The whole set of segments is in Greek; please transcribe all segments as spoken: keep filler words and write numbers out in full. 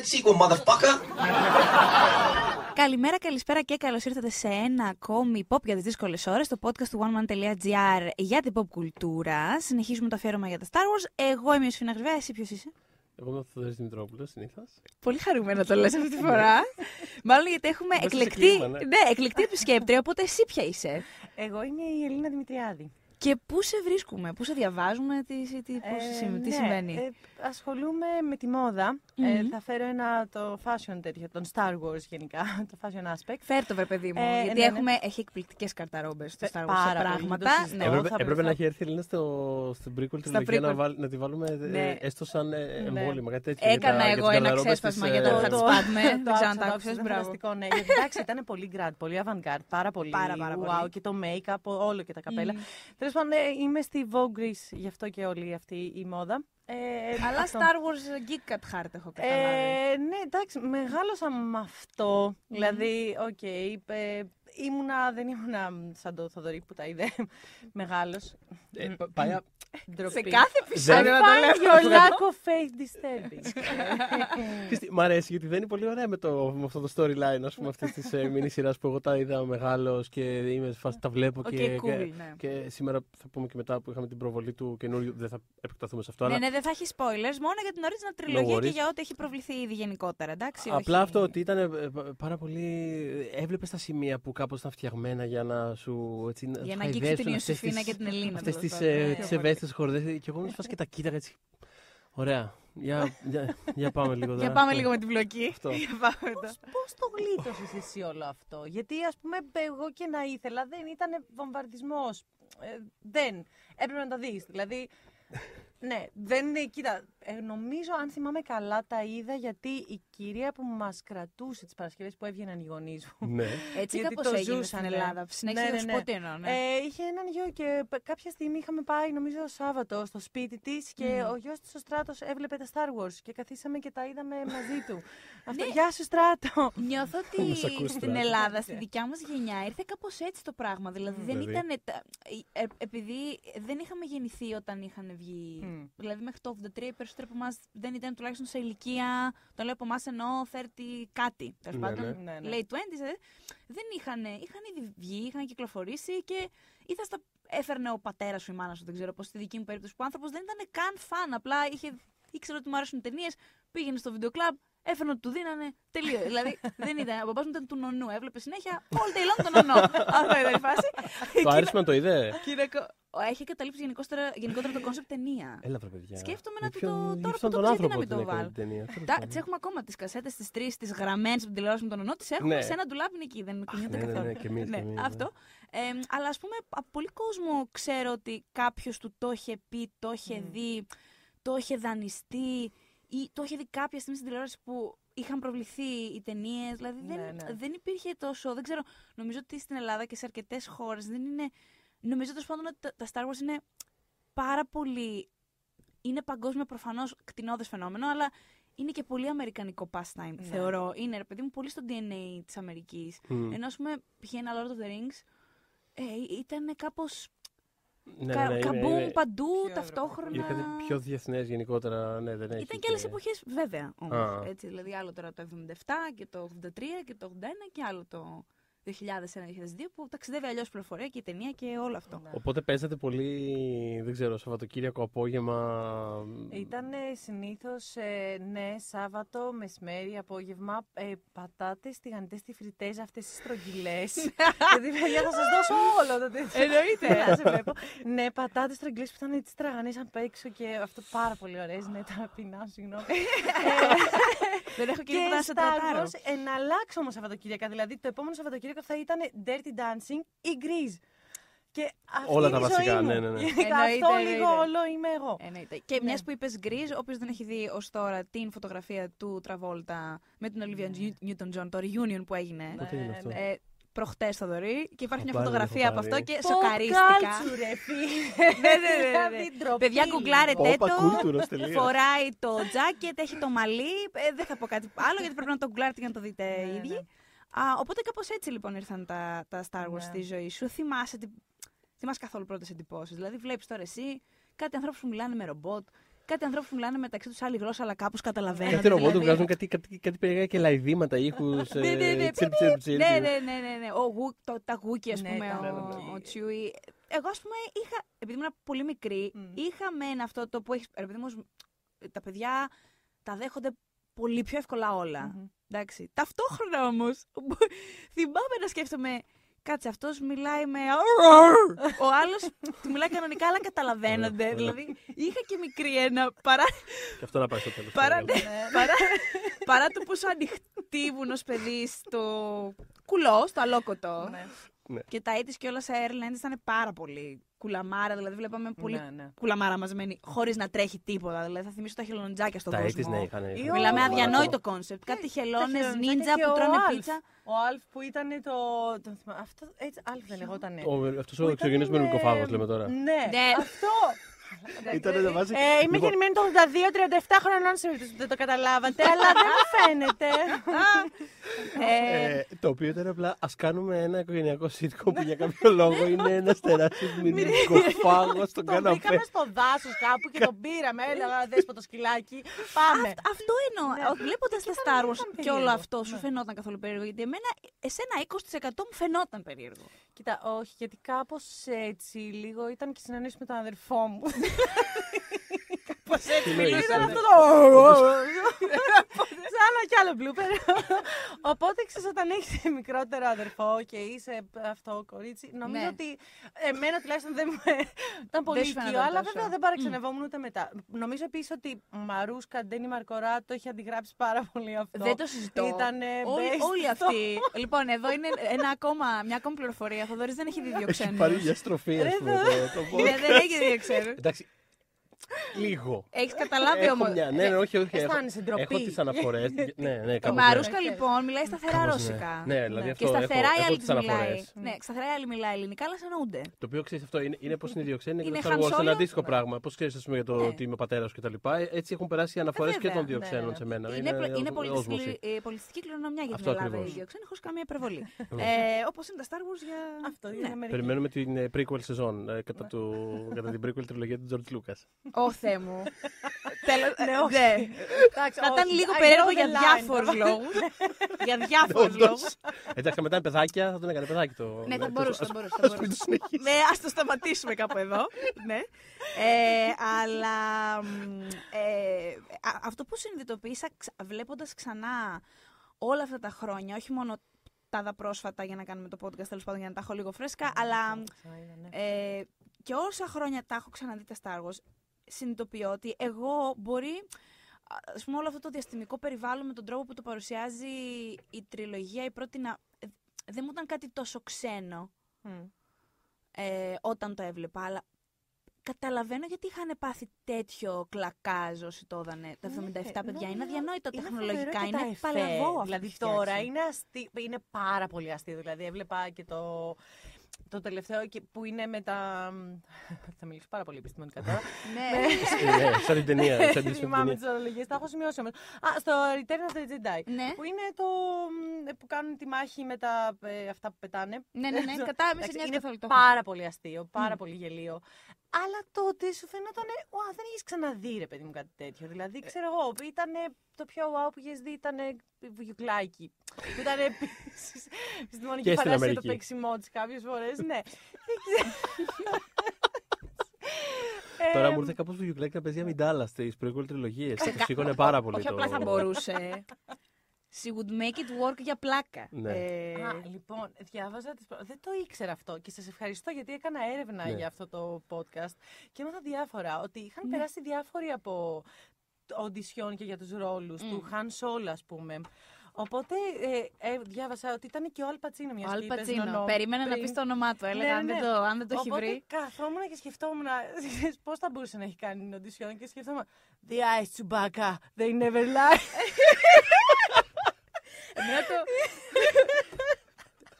that sequel, motherfucker! Καλημέρα, καλησπέρα και καλώς ήρθατε σε ένα ακόμη pop για τις δύσκολες ώρες, το podcast του oneman.gr για την pop κουλτούρα. Συνεχίζουμε το αφιέρωμα για τα Star Wars. Εγώ είμαι η Ιωσηφίνα Γρυβέα, εσύ ποιος είσαι? Εγώ είμαι ο Θοδωρής Δημητρόπουλος, συνήθως. Πολύ χαρούμενα το λες αυτή τη φορά. Μάλλον γιατί έχουμε εκλεκτή, ναι, εκλεκτή επισκέπτρια, οπότε εσύ ποια είσαι? Εγώ είμαι η Ελίνα Δημητριάδη. Και πού σε βρίσκουμε, πού σε διαβάζουμε, τι, τι, ε, ναι, τι συμβαίνει? Ε, ασχολούμαι με τη μόδα. Mm-hmm. Ε, θα φέρω ένα το fashion τέτοιο, τον Star Wars γενικά, το fashion aspect. Φέρ' το, βρε παιδί μου, ε, γιατί ναι, έχουμε, ναι. έχει εκπληκτικές καρταρόμπες στο Star Wars πάρα πράγματα. Ναι, έπρεπε θα έπρεπε θα... να έχει έρθει η Ελίνα στο, στο prequel τριλογία να, βάλ, να τη βάλουμε ναι. έστω σαν εμβόλυμα. Ναι. Έκανα για τα, εγώ για ένα ξέσπασμα για το θα τις πάτουμε, δεν ξέρω αν τα άκουσες, μπράβο. Εντάξει, ήταν πολύ grand, πολύ avant-garde, πάρα πολύ wow, και το make-up, όλο και τα καπέλα. Είμαι στη Vogue Grease, γι' αυτό και όλη αυτή η μόδα. Ε, Αλλά αυτό... Star Wars geek at heart έχω καταλάβει. Ε, ναι, εντάξει, μεγάλωσα με αυτό. Mm. Δηλαδή, οκ, okay, ε, ήμουνα, δεν ήμουνα σαν το Θοδωρή που τα είδε μεγάλος. Ε, πάει απ' σε κάθε επεισόδιο να το λέω. Πάει γιολιάκο face disturbing. Μ' αρέσει γιατί δεν είναι πολύ ωραία με, το, με αυτό το storyline, ας πούμε, αυτής της ε, μινή σειράς που εγώ τα είδα μεγάλος και είμαι φάση, τα βλέπω okay, και, cool, και, ναι. και σήμερα θα πούμε και μετά που είχαμε την προβολή του καινούριου, δεν θα επεκταθούμε σε αυτό. Ναι, αλλά... ναι, δεν θα έχει spoilers, μόνο για την original τριλογία no και για ό,τι έχει προβληθεί ήδη γενικότερα, εντάξει? Απλά όχι... αυτό ότι ήταν πάρα πολύ, έβλεπες τα σημεία που κάπως ήταν φτιαγμένα για να σου έτσι, για να αγγίξουν την Ιωσηφίνα και την Ελίνα. Αυτές τις ευαίσθητες χορδές και εγώ μην σου φας και τα κοίταγα έτσι. Ωραία. Για, για, για πάμε λίγο τώρα. Για πάμε λίγο με την πλοκή. Πώς το γλίτωσες εσύ όλο αυτό? Γιατί ας πούμε εγώ και να ήθελα, δεν ήταν βομβαρδισμός. Ε, δεν. Έπρεπε να τα δεις. Δηλαδή... Ναι, δεν είναι, κοίτα, ε, νομίζω αν θυμάμαι καλά τα είδα γιατί η κυρία που μας κρατούσε τις Παρασκευές που έβγαιναν οι γονείς μου. Ναι. Έτσι κάπως έγινε σαν Ελλάδα, συνέχισε ναι, ναι, ναι. Σποτή, εννοώ, ναι. Ε, είχε έναν γιο και κάποια στιγμή είχαμε πάει νομίζω Σάββατο στο σπίτι της και mm. ο γιος της ο Στράτος έβλεπε τα Star Wars και καθίσαμε και τα είδαμε μαζί του. Αυτό, ναι. Γεια σου Στράτο! Νιώθω ότι στην Ελλάδα, στη δικιά μας γενιά ήρθε κάπως έτσι το πράγμα, δηλαδή δεν ήταν, επειδή δεν είχαμε γεννηθεί όταν είχαν βγει. Mm. Δηλαδή, μέχρι το ογδόντα τρία οι περισσότεροι από εμάς δεν ήταν τουλάχιστον σε ηλικία. Το λέω από εμάς εννοώ τριάντα κάτι. Τέλος ναι, πάντων, ναι, ναι. late twenties. Δεν είχαν, είχαν ήδη βγει, είχαν κυκλοφορήσει και ή θα στα έφερνε ο πατέρας σου ή η μάνα σου. Δεν ξέρω πώς. Στη δική μου περίπτωση που ο άνθρωπος δεν ήταν καν φαν. Απλά είχε, ήξερε ότι μου αρέσουν ταινίες, πήγαινε στο βίντεο κλαμπ. Έφερνε ότι του δίνανε τελείω. Δηλαδή δεν ήταν. Ο παπάς μου ήταν του νονού. Έβλεπε συνέχεια all day long τον νονό. Αυτή ήταν η φάση. Το άρισμα το είδε. Έχει καταλήψει γενικότερα, γενικότερα το κόνσεπτ ταινία. Έλα, παιδιά. Σκέφτομαι να του το. Τώρα που το ψάχνει να μην το βάλω. Τι έχουμε ακόμα, τις κασέτες, τις τρεις, τις γραμμένες που τηλεόρασαν τον νονό, τις έχουμε σε ένα ντουλάπιν εκεί. Δεν κουνιούνται καθόλου. Ναι, αυτό. Αλλά ας πούμε, από πολύ κόσμο ξέρω ότι κάποιο του το είχε πει, το είχε δει, το είχε δανειστεί. Ή το είχε δει κάποια στιγμή στην τηλεόραση που είχαν προβληθεί οι ταινίες. Δηλαδή δεν, ναι, ναι. δεν υπήρχε τόσο. Δεν ξέρω. Νομίζω ότι στην Ελλάδα και σε αρκετές χώρες δεν είναι. Νομίζω τέλος πάντων ότι τα Star Wars είναι πάρα πολύ. Είναι παγκόσμιο προφανώς κτηνώδες φαινόμενο, αλλά είναι και πολύ αμερικανικό pastime, ναι. θεωρώ. Είναι ρε παιδί μου πολύ στο ντι εν έι της Αμερικής. Mm. Ενώ α πούμε πηγαίνει Lord of the Rings, ε, ήταν κάπως. Ναι, Κα, ναι, καμπούμ ναι, ναι. παντού, πιο ταυτόχρονα. Ήταν κάτι πιο διεθνές γενικότερα. Ναι, δεν ήταν και, και άλλες εποχές, βέβαια. Όμως, έτσι, δηλαδή, άλλο τώρα το εβδομήντα επτά και το ογδόντα τρία και το ογδόντα ένα και άλλο το δύο χιλιάδες ένα δύο χιλιάδες δύο που ταξιδεύει αλλιώς η πληροφορία και η ταινία και όλο αυτό. Ναι. Οπότε παίζατε πολύ, δεν ξέρω, Σαββατοκύριακο απόγευμα. Ήταν συνήθως, ε, ναι, Σάββατο, μεσημέρι, απόγευμα. Ε, πατάτες, τηγανιτές, τη φριτές, αυτές τις στρογγυλές. Γιατί παιδιά θα σας δώσω όλο το τέτοιο. Εννοείται. σε βλέπω. Ναι, πατάτες, στρογγυλές που ήταν έτσι τραγανές απ' έξω και αυτό πάρα πολύ ωραίες. Ναι, ταπεινά, συγγνώμη. Δεν έχω και τίποτα να σε τρατάρω. Και να αλλάξω όμως Σαββατοκύριακα. Δηλαδή το επόμενο Σαββατοκύριακο θα ήταν Dirty Dancing ή Grease. Και αυτή όλα είναι τα η βασικά, ζωή μου. Ναι, ναι, ναι. Εννοείται, αυτό εννοείται. Λίγο όλο είμαι εγώ. Εννοείται. Και ναι. μιας που είπες Grease, όποιος δεν έχει δει ως τώρα την φωτογραφία του Τραβόλτα με την Olivia ναι. Newton-John, το reunion που έγινε. Πότε είναι αυτό? Ε, προχτές θα δωρεί και υπάρχει μια φωτογραφία από αυτό και σοκαρίστηκα. Ναι, ναι, ναι. Παιδιά, γκουγκλάρετε το. Φοράει το τζάκετ, έχει το μαλλί. Δεν θα πω κάτι άλλο γιατί πρέπει να το γκουγκλάρετε για να το δείτε οι ίδιοι. Α, οπότε κάπως έτσι λοιπόν ήρθαν τα, τα Star Wars yeah. στη ζωή σου. Θυμάσαι, θυμάσαι καθόλου πρώτες εντυπώσεις? Δηλαδή βλέπεις τώρα εσύ κάτι ανθρώπους που μιλάνε με ρομπότ, Κάτι ανθρώπου που μιλάνε μεταξύ τους άλλη γλώσσα, αλλά κάπως καταλαβαίνουν. Κάθε ρομπότ του βγάζουν κάτι περίεργα και λαϊδήματα, ήχους. Ναι, ναι, ναι. Τα γούκια, ας πούμε, ο Τσιούι. Εγώ, ας πούμε, είχα, επειδή ήμουν πολύ μικρή, είχα μεν αυτό το που έχει. Τα παιδιά τα δέχονται πολύ πιο εύκολα όλα. Εντάξει. Ταυτόχρονα όμως, θυμάμαι να σκέφτομαι. Κάτσε, αυτός μιλάει με. Ο άλλος του μιλάει κανονικά, αλλά καταλαβαίνονται. Δηλαδή, είχα και μικρή ένα. Παρά. Και αυτό να πάει στο τέλος. Παρά το πόσο ανοιχτήβουν ως παιδί στο κουλό, στο αλόκοτο. Και τα ήττης και όλα σε airlines ήταν πάρα πολύ κουλαμάρα. Δηλαδή, βλέπαμε πολύ κουλαμάρα μαζεμένη, χωρίς να τρέχει τίποτα. Δηλαδή, θα θυμίσω τα χελονιτζάκια στον κόσμο. Μιλάμε αδιανόητο κόνσεπτ. Κάτι χελώνες, νίντζα που τρώνε πίτσα. Ο Αλφ που ήταν το. Αυτό έτσι, Αλφ δεν λεγότανε. Αυτό ο εξωγενής μερμικοφάγος λέμε τώρα. Ναι, αυτό. Είμαι γεννημένη το ογδόντα δύο, τριάντα επτά χρονών, σε περίπτωση που δεν το καταλάβατε, αλλά δεν μου φαίνεται. Το οποίο ήταν απλά, ας κάνουμε ένα οικογενειακό sitcom που για κάποιο λόγο είναι ένας τεράστιος μυρμικοφάγος στον καναπέ. Τον βρήκαμε στο δάσος κάπου και τον πήραμε, έλεγα δες το σκυλάκι, πάμε. Αυτό εννοώ, βλέποντας τα Star Wars και όλο αυτό σου φαινόταν καθόλου περίεργο, γιατί εμένα, εσένα είκοσι τοις εκατό μου φαινόταν περίεργο. Κοίτα, όχι, γιατί κάπως έτσι λίγο ήταν και συναντήσεις με τον αδερφό μου. Κάπως έτσι μιλούσαν αυτό το. Σαν ένα κι άλλο blooper. Οπότε ξέρεις, όταν έχεις μικρότερο αδερφό και είσαι αυτό κορίτσι, νομίζω ότι εμένα τουλάχιστον δεν ήταν πολύ οικείο, αλλά βέβαια δεν παραξενευόμουν ούτε μετά. Νομίζω επίσης ότι Μαρούσκα, Ντένι Μαρκορά το έχει αντιγράψει πάρα πολύ αυτό. Δεν το συζητώ. Όλοι αυτοί. Λοιπόν, εδώ είναι μια ακόμα πληροφορία. Θοδωρής δεν έχει δει δύο ξένους. Έχει πάρει διαστροφή, ας πούμε. Δεν έχει δει δύο ξένους. Εντάξει. Λίγο. Έχεις καταλάβει όμως. Ναι, ναι, όχι, όχι. Αισθάνεσαι ντροπή. Έχω τις αναφορές. Ναι, ναι, η Μαρούσκα λοιπόν μιλάει σταθερά ρώσικα. Ναι, δηλαδή αυτό. Και σταθερά η άλλη μιλάει. Ναι, σταθερά η άλλη μιλάει ελληνικά, αλλά συνεννοούνται. Το οποίο ξέρεις αυτό είναι πως είναι διοξένη και το Star Wars, ένα αντίστοιχο πράγμα. Πώς ξέρεις, ας πούμε, για το ότι είμαι ο πατέρας και τα λοιπά. Έτσι έχουν περάσει οι αναφορές και των διοξένων σε μένα. Είναι πολιτιστική κληρονομιά για την Ελλάδα οι διοξένοι, χωρίς καμία υπερβολή. Όπως είναι τα Star Wars για. Περιμένουμε την prequel σεζόν κατά την prequel τριλογία του George Lucas. Ω Θεέ μου. Θα ήταν λίγο περίεργο για διάφορους λόγους. Για διάφορους λόγους. Εντάξει, μετά είναι παιδάκια, θα τον έκανε παιδάκι το. Ναι, θα μπορούσε. Ναι, ας το σταματήσουμε κάπου εδώ. Αλλά αυτό που συνειδητοποίησα βλέποντας ξανά όλα αυτά τα χρόνια, όχι μόνο τα δα πρόσφατα για να κάνουμε το podcast, τέλος πάντων για να τα έχω λίγο φρέσκα, αλλά και όσα χρόνια τα έχω ξαναδεί τα Star Wars, συνειδητοποιώ ότι εγώ μπορεί, ας πούμε, όλο αυτό το διαστημικό περιβάλλον με τον τρόπο που το παρουσιάζει η τριλογία, η πρώτη να, δεν μου ήταν κάτι τόσο ξένο mm. ε, όταν το έβλεπα, αλλά καταλαβαίνω γιατί είχαν πάθει τέτοιο κλακάζ όσοι το έδανε τα εβδομήντα επτά παιδιά. Ναι, είναι αδιανόητο τεχνολογικά, είναι, είναι παλαβό. Δηλαδή τώρα είναι, αστι... είναι πάρα πολύ αστείο. Δηλαδή έβλεπα και το... Το τελευταίο που είναι με τα. Θα μιλήσω πάρα πολύ επιστημονικά τώρα. Ναι, σαν την ταινία. Σαν θυμάμαι τις ορολογίες, τα έχω σημειώσει όμως. Α, στο Return of the Jedi. Που είναι το. Που κάνουν τη μάχη με τα. Αυτά που πετάνε. Ναι, ναι, ναι. Κατά μη σε νοιάζει καθόλου. Πάρα πολύ αστείο, πάρα πολύ γελίο. Αλλά τότε σου φαίνονταν. Ωα, δεν έχει ξαναδεί, ρε παιδί μου, κάτι τέτοιο. Δηλαδή, ξέρω εγώ, ήταν. Το πιο wow που είχε δει ήταν βουγιουκλάκι. Που ήταν επίσης επιστημονική φαντασία το παίξιμό τη κάποιες φορές. Ναι. Τώρα μου ήρθε κάπως βουγιουκλάκι να παίζει αμυντάλα στις προηγούμενες τριλογίες. Το σήκωνε πάρα πολύ. Όχι απλά θα μπορούσε. She would make it work για πλάκα. Ναι. Ε... Α, λοιπόν, διάβαζα τις... Δεν το ήξερα αυτό και σας ευχαριστώ γιατί έκανα έρευνα ναι. για αυτό το podcast και έμαθα διάφορα, ότι είχαν ναι. περάσει διάφοροι από οντισιόν και για τους ρόλους mm. του Χαν Σόλο, ας πούμε. Οπότε ε, ε, διάβασα ότι ήταν και ο Αλ Πατσίνο μια στιγμή. Ο Αλ Πατσίνο. Περίμενα πριν... να πεις το όνομά του. Έλεγα ναι, ναι. Αν, δεν το, αν δεν το έχει βρει. Οπότε καθόμουν και σκεφτόμουν πώς θα μπορούσε να έχει κάνει την οντισιόν και σκεφτόμουν. The eyes Chewbacca, they never lie. Εμένα το...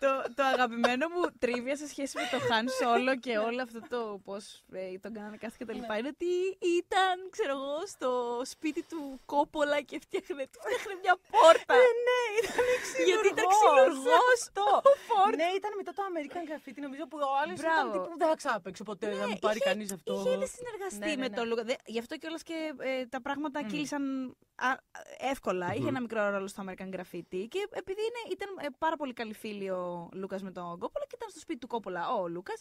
το, το αγαπημένο μου τρίβια σε σχέση με το Han Solo και όλο αυτό το πώς ε, τον κάνανε κάθε και τα λοιπά είναι ότι ήταν, ξέρω εγώ, στο σπίτι του Κόπολα και φτιάχνε, του φτιάχνε μια πόρτα. Ναι, ναι, ήταν ξυλουργός. Γιατί ήταν ξυλουργός το πόρτα. Ναι, ήταν μετά το American Graffiti, νομίζω που ο άλλος ήταν τύπου που δεν θα ξάπαιξε ποτέ, να μην πάρει κανείς αυτό. Είχε ήδη συνεργαστεί με τον Λούκα. Γι' αυτό κιόλας και τα πράγματα κύλησαν εύκολα. Είχε ένα μικρό ρόλο στο American Graffiti και επειδή ήταν πάρα πολύ καλή φίλη ο Λούκας με τον Κόπολα και ήταν στο σπίτι του Κόπολα ο Λούκας.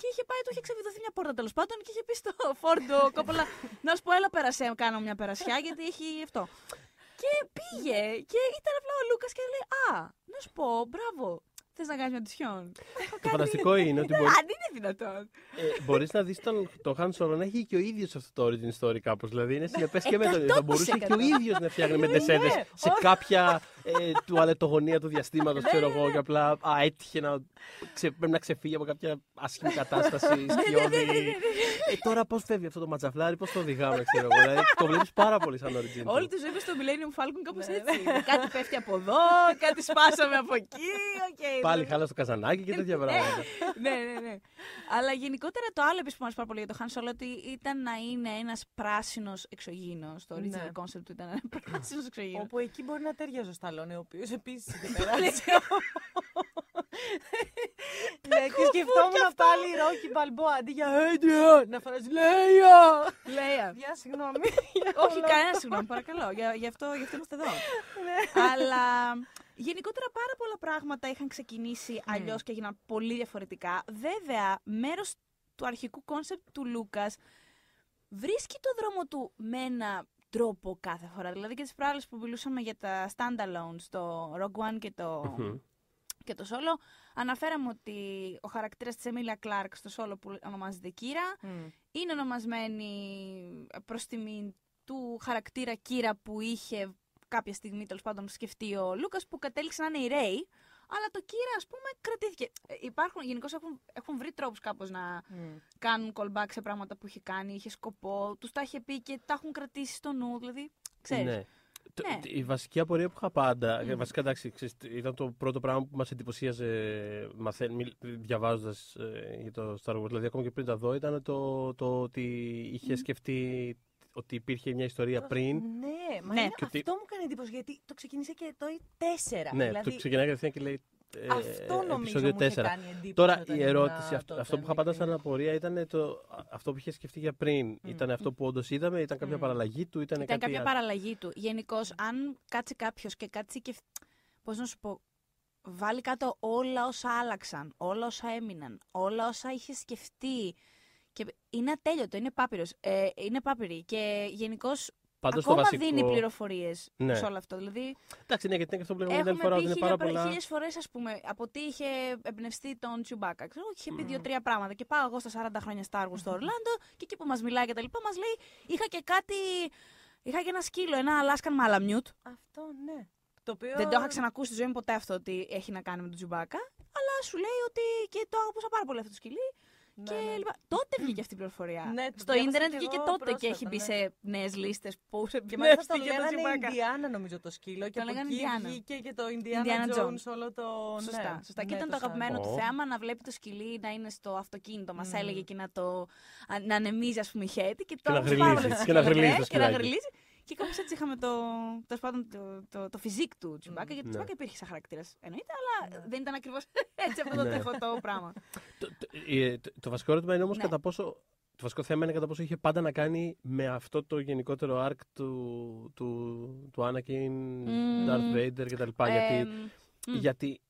Και είχε πάει, του είχε ξεβιδωθεί μια πόρτα τέλος πάντων και είχε πει στο Φόρντο Κόπολα να σου πω έλα πέρασε, κάνω μια περασιά γιατί έχει αυτό. Και πήγε και ήταν απλά ο Λούκας και λέει α, να σου πω, μπράβο, θες να κάνεις μια τυσιόν. Το φανταστικό είναι ότι μπορείς... Αν είναι δυνατόν. Ε, μπορείς να δεις τον, τον Han Solo να έχει και ο ίδιος αυτό το origin story κάπως. Δηλαδή είναι συνεπές και με τον ίδιο. Θα μπορούσε και ο ίδιος να φτιάχνει μετεσέδες σε κάποια ε, τουαλετογωνία του διαστήματος, ξέρω εγώ, και απλά α, έτυχε να, ξε, πρέπει να ξεφύγει από κάποια άσχημη κατάσταση, σκιώδη. Ε, τώρα πώς φεύγει αυτό το ματζαφλάρι, πώς το οδηγάμε, ξέρω εγώ. Δηλαδή, το βλέπεις πάρα πολύ σαν origin. Όλη τη ζωή μας στο Millennium Falcon κάπως έτσι. Κάτι πέφτει από εδώ, κάτι σπάσαμε από εκεί, οκ. Πάλι χάλα στο καζανάκι και τέτοια πράγματα. Ναι, ναι, ναι. Αλλά γενικότερα το άλλο επίσης που μας πάρα πολύ για το Han Solo ότι ήταν να είναι ένας πράσινος εξωγήινος. Το original concept του ήταν ένα πράσινος εξωγήινος. Όπου εκεί μπορεί να ταιριάζει ο Σταλόνε, ο οποίος επίσης είχε περάσει. Ναι, και σκεφτόμουν πάλι Ρόκι Μπαλμπόα αντί για Adrian να φωνάζει Λέια! Λέια. Για συγγνώμη. Όχι, κανένα συγγνώμη, παρακαλώ. Γι' αυτό είμαστε εδώ. Αλλά. Γενικότερα πάρα πολλά πράγματα είχαν ξεκινήσει αλλιώς και έγιναν πολύ διαφορετικά. Βέβαια, μέρος του αρχικού κόνσεπτ του Λούκας βρίσκει το δρόμο του με ένα τρόπο κάθε φορά. Δηλαδή και τις προάλλες που μιλούσαμε για τα standalones, το Rogue One και το, mm-hmm. και το Solo, αναφέραμε ότι ο χαρακτήρας της Emilia Clarke στο Solo που ονομάζεται Kira mm. είναι ονομασμένη προς τιμή του χαρακτήρα Kira που είχε... κάποια στιγμή, τέλος πάντων, σκεφτεί ο Λούκας που κατέληξε να είναι η Ρέι, αλλά το Kira, ας πούμε, κρατήθηκε. Υπάρχουν, γενικώς έχουν, έχουν βρει τρόπους κάπως να mm. κάνουν callback σε πράγματα που είχε κάνει, είχε σκοπό, τους τα είχε πει και τα έχουν κρατήσει στο νου, δηλαδή, ξέρεις. Ναι. Ναι. Η βασική απορία που είχα πάντα, mm. βασικά εντάξει, ήταν το πρώτο πράγμα που μας εντυπωσίαζε διαβάζοντας ε, για το Star Wars, δηλαδή ακόμα και πριν τα δω, ήταν το, το ότι είχε mm. σκεφτεί ότι υπήρχε μια ιστορία πριν. Ναι, μα ναι. Είναι, αυτό ότι... μου κάνει εντύπωση, γιατί το ξεκίνησε και το τέσσερα. Ναι, δηλαδή... το ξεκινάει κατευθείαν και λέει ε, αυτό νομίζω μου είχε κάνει εντύπωση. Τώρα η ερώτηση, αυτό, αυτό που είχα πάντα σαν απορία ήταν το, αυτό που είχε σκεφτεί για πριν. Mm. Ήταν αυτό που όντως είδαμε, ήταν κάποια mm. παραλλαγή του, ήταν, ήταν κάτι... κάποια παραλλαγή του. Γενικώς, αν κάτσει κάποιος και κάτσει και, πώς να σου πω, βάλει κάτω όλα όσα άλλαξαν, όλα όσα έμειναν, όλα όσα είχε σκεφτεί, και είναι ατέλειωτο, είναι πάπυρος, ε, είναι πάπυρη και γενικώς πάντως ακόμα βασικό... δίνει πληροφορίες ναι. σε όλο αυτό. Δηλαδή, εντάξει, ναι, γιατί είναι και αυτό που λέγαμε την άλλη φορά. Έχουμε πει χίλιες φορές, ας πούμε, από τι είχε εμπνευστεί τον Chewbacca. Ξέρω, είχε πει mm. δύο-τρία πράγματα και πάω εγώ στα σαράντα χρόνια Star Wars στο Ορλάντο και εκεί που μας μιλάει και τα λοιπά μας λέει είχα και κάτι, είχα και ένα σκύλο, ένα Alaskan Malamute. Αυτό, ναι. Το οποίο... δεν το είχα ξανακούσει στη ζωή μου ποτέ αυτό ότι έχει να κάνει με τον Chewbacca, αλλά σου λέει ότι και το αγαπούσα πάρα πολύ αυτό το σκυλί. Και ναι, ναι. Λοιπόν, τότε βγήκε αυτή η πληροφορία. Ναι, στο ίντερνετ βγήκε και τότε πρόσφατα, και έχει μπει ναι. σε νέες λίστες. Και μάλιστα το λέγανε Indiana νομίζω το σκύλο. Και το λέγανε Indiana. Βγήκε και το Indiana Jones όλο το... Σωστά. Ναι, σωστά. Ναι, και ήταν το, το αγαπημένο oh. του θέαμα να βλέπει το σκυλί να είναι στο αυτοκίνητο. Mm. Μας έλεγε και να το να ανεμίζει ας πούμε η χέτη. Και, και να γρυλίζει. Και να γρυλίζει. Και κάπως έτσι είχαμε το, τέλος πάντων, το, το, το φυσικ του Chewbacca, mm, γιατί ναι. το Chewbacca υπήρχε σαν χαρακτήρας, εννοείται, αλλά mm. δεν ήταν ακριβώς έτσι αυτό το τρεχωτό πράγμα. Το, το, το, το βασικό ερώτημα είναι όμως ναι. κατά πόσο, το βασικό θέμα είναι κατά πόσο είχε πάντα να κάνει με αυτό το γενικότερο arc του, του, του Anakin, mm. Darth Vader κτλ. Ε, γιατί... Mm. γιατί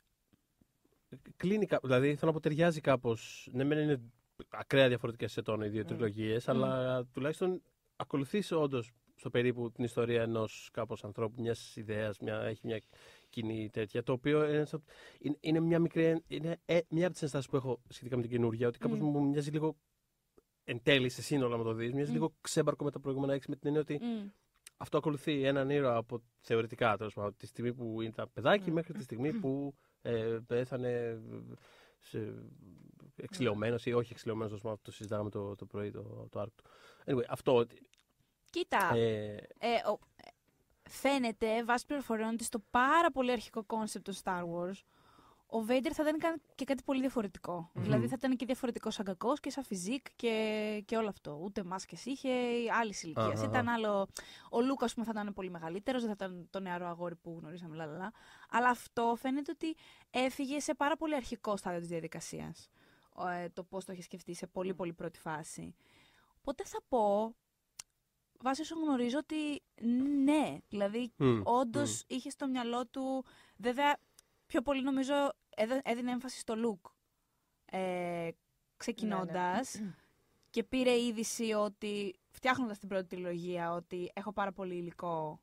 κλείνει, δηλαδή θέλω να πω ταιριάζει κάπως, ναι μεν είναι ακραία διαφορετικές σε τόνο οι δύο mm. τριλογίες, mm. αλλά τουλάχιστον ακολουθείς όντως στο περίπου την ιστορία ενός κάπως ανθρώπου, μιας ιδέας, μια, έχει μια κοινή τέτοια, το οποίο είναι, είναι μια μικρή, είναι ε, μια από τις ενστάσεις που έχω σχετικά με την καινούργια, ότι κάπως mm. μου μοιάζει λίγο, εν τέλει σε σύνολα να το δεις, μοιάζει mm. λίγο ξέμπαρκο με τα προηγούμενα έξι, με την έννοια ότι mm. αυτό ακολουθεί έναν ήρωα από θεωρητικά, τέλος πάντων, τη στιγμή που ήταν παιδάκι mm. μέχρι τη στιγμή που ε, πέθανε... εξηλαιωμένος ή όχι εξηλαιωμένος, το συζητάμε το, το πρωί το, το άρκ του. Anyway, αυτό... Κοίτα, ε... Ε, ο, φαίνεται βάσει πληροφοριών ότι στο πάρα πολύ αρχικό κόνσεπτ του Star Wars ο Vader θα ήταν και κάτι πολύ διαφορετικό. Mm-hmm. Δηλαδή θα ήταν και διαφορετικό σαν κακός και σαν φιζίκ και, και όλο αυτό. Ούτε μάσκες είχε, άλλη ηλικία. Uh-huh. Ήταν άλλο. Ο Λουκ, ας πούμε, θα ήταν πολύ μεγαλύτερος, δεν θα ήταν το νεαρό αγόρι που γνωρίσαμε, λαλαλα. Αλλά αυτό φαίνεται ότι έφυγε σε πάρα πολύ αρχικό στάδιο της διαδικασίας. Ε, το πώς το είχε σκεφτεί σε πολύ, πολύ πρώτη φάση. Οπότε θα πω, βάσει όσο γνωρίζω, ότι ναι. Δηλαδή, mm. όντως mm. είχε στο μυαλό του. Βέβαια, πιο πολύ νομίζω έδινε έμφαση στο look, ε, ξεκινώντας, ναι, ναι. και πήρε είδηση ότι, φτιάχνοντας την πρώτη τριλογία, ότι έχω πάρα πολύ υλικό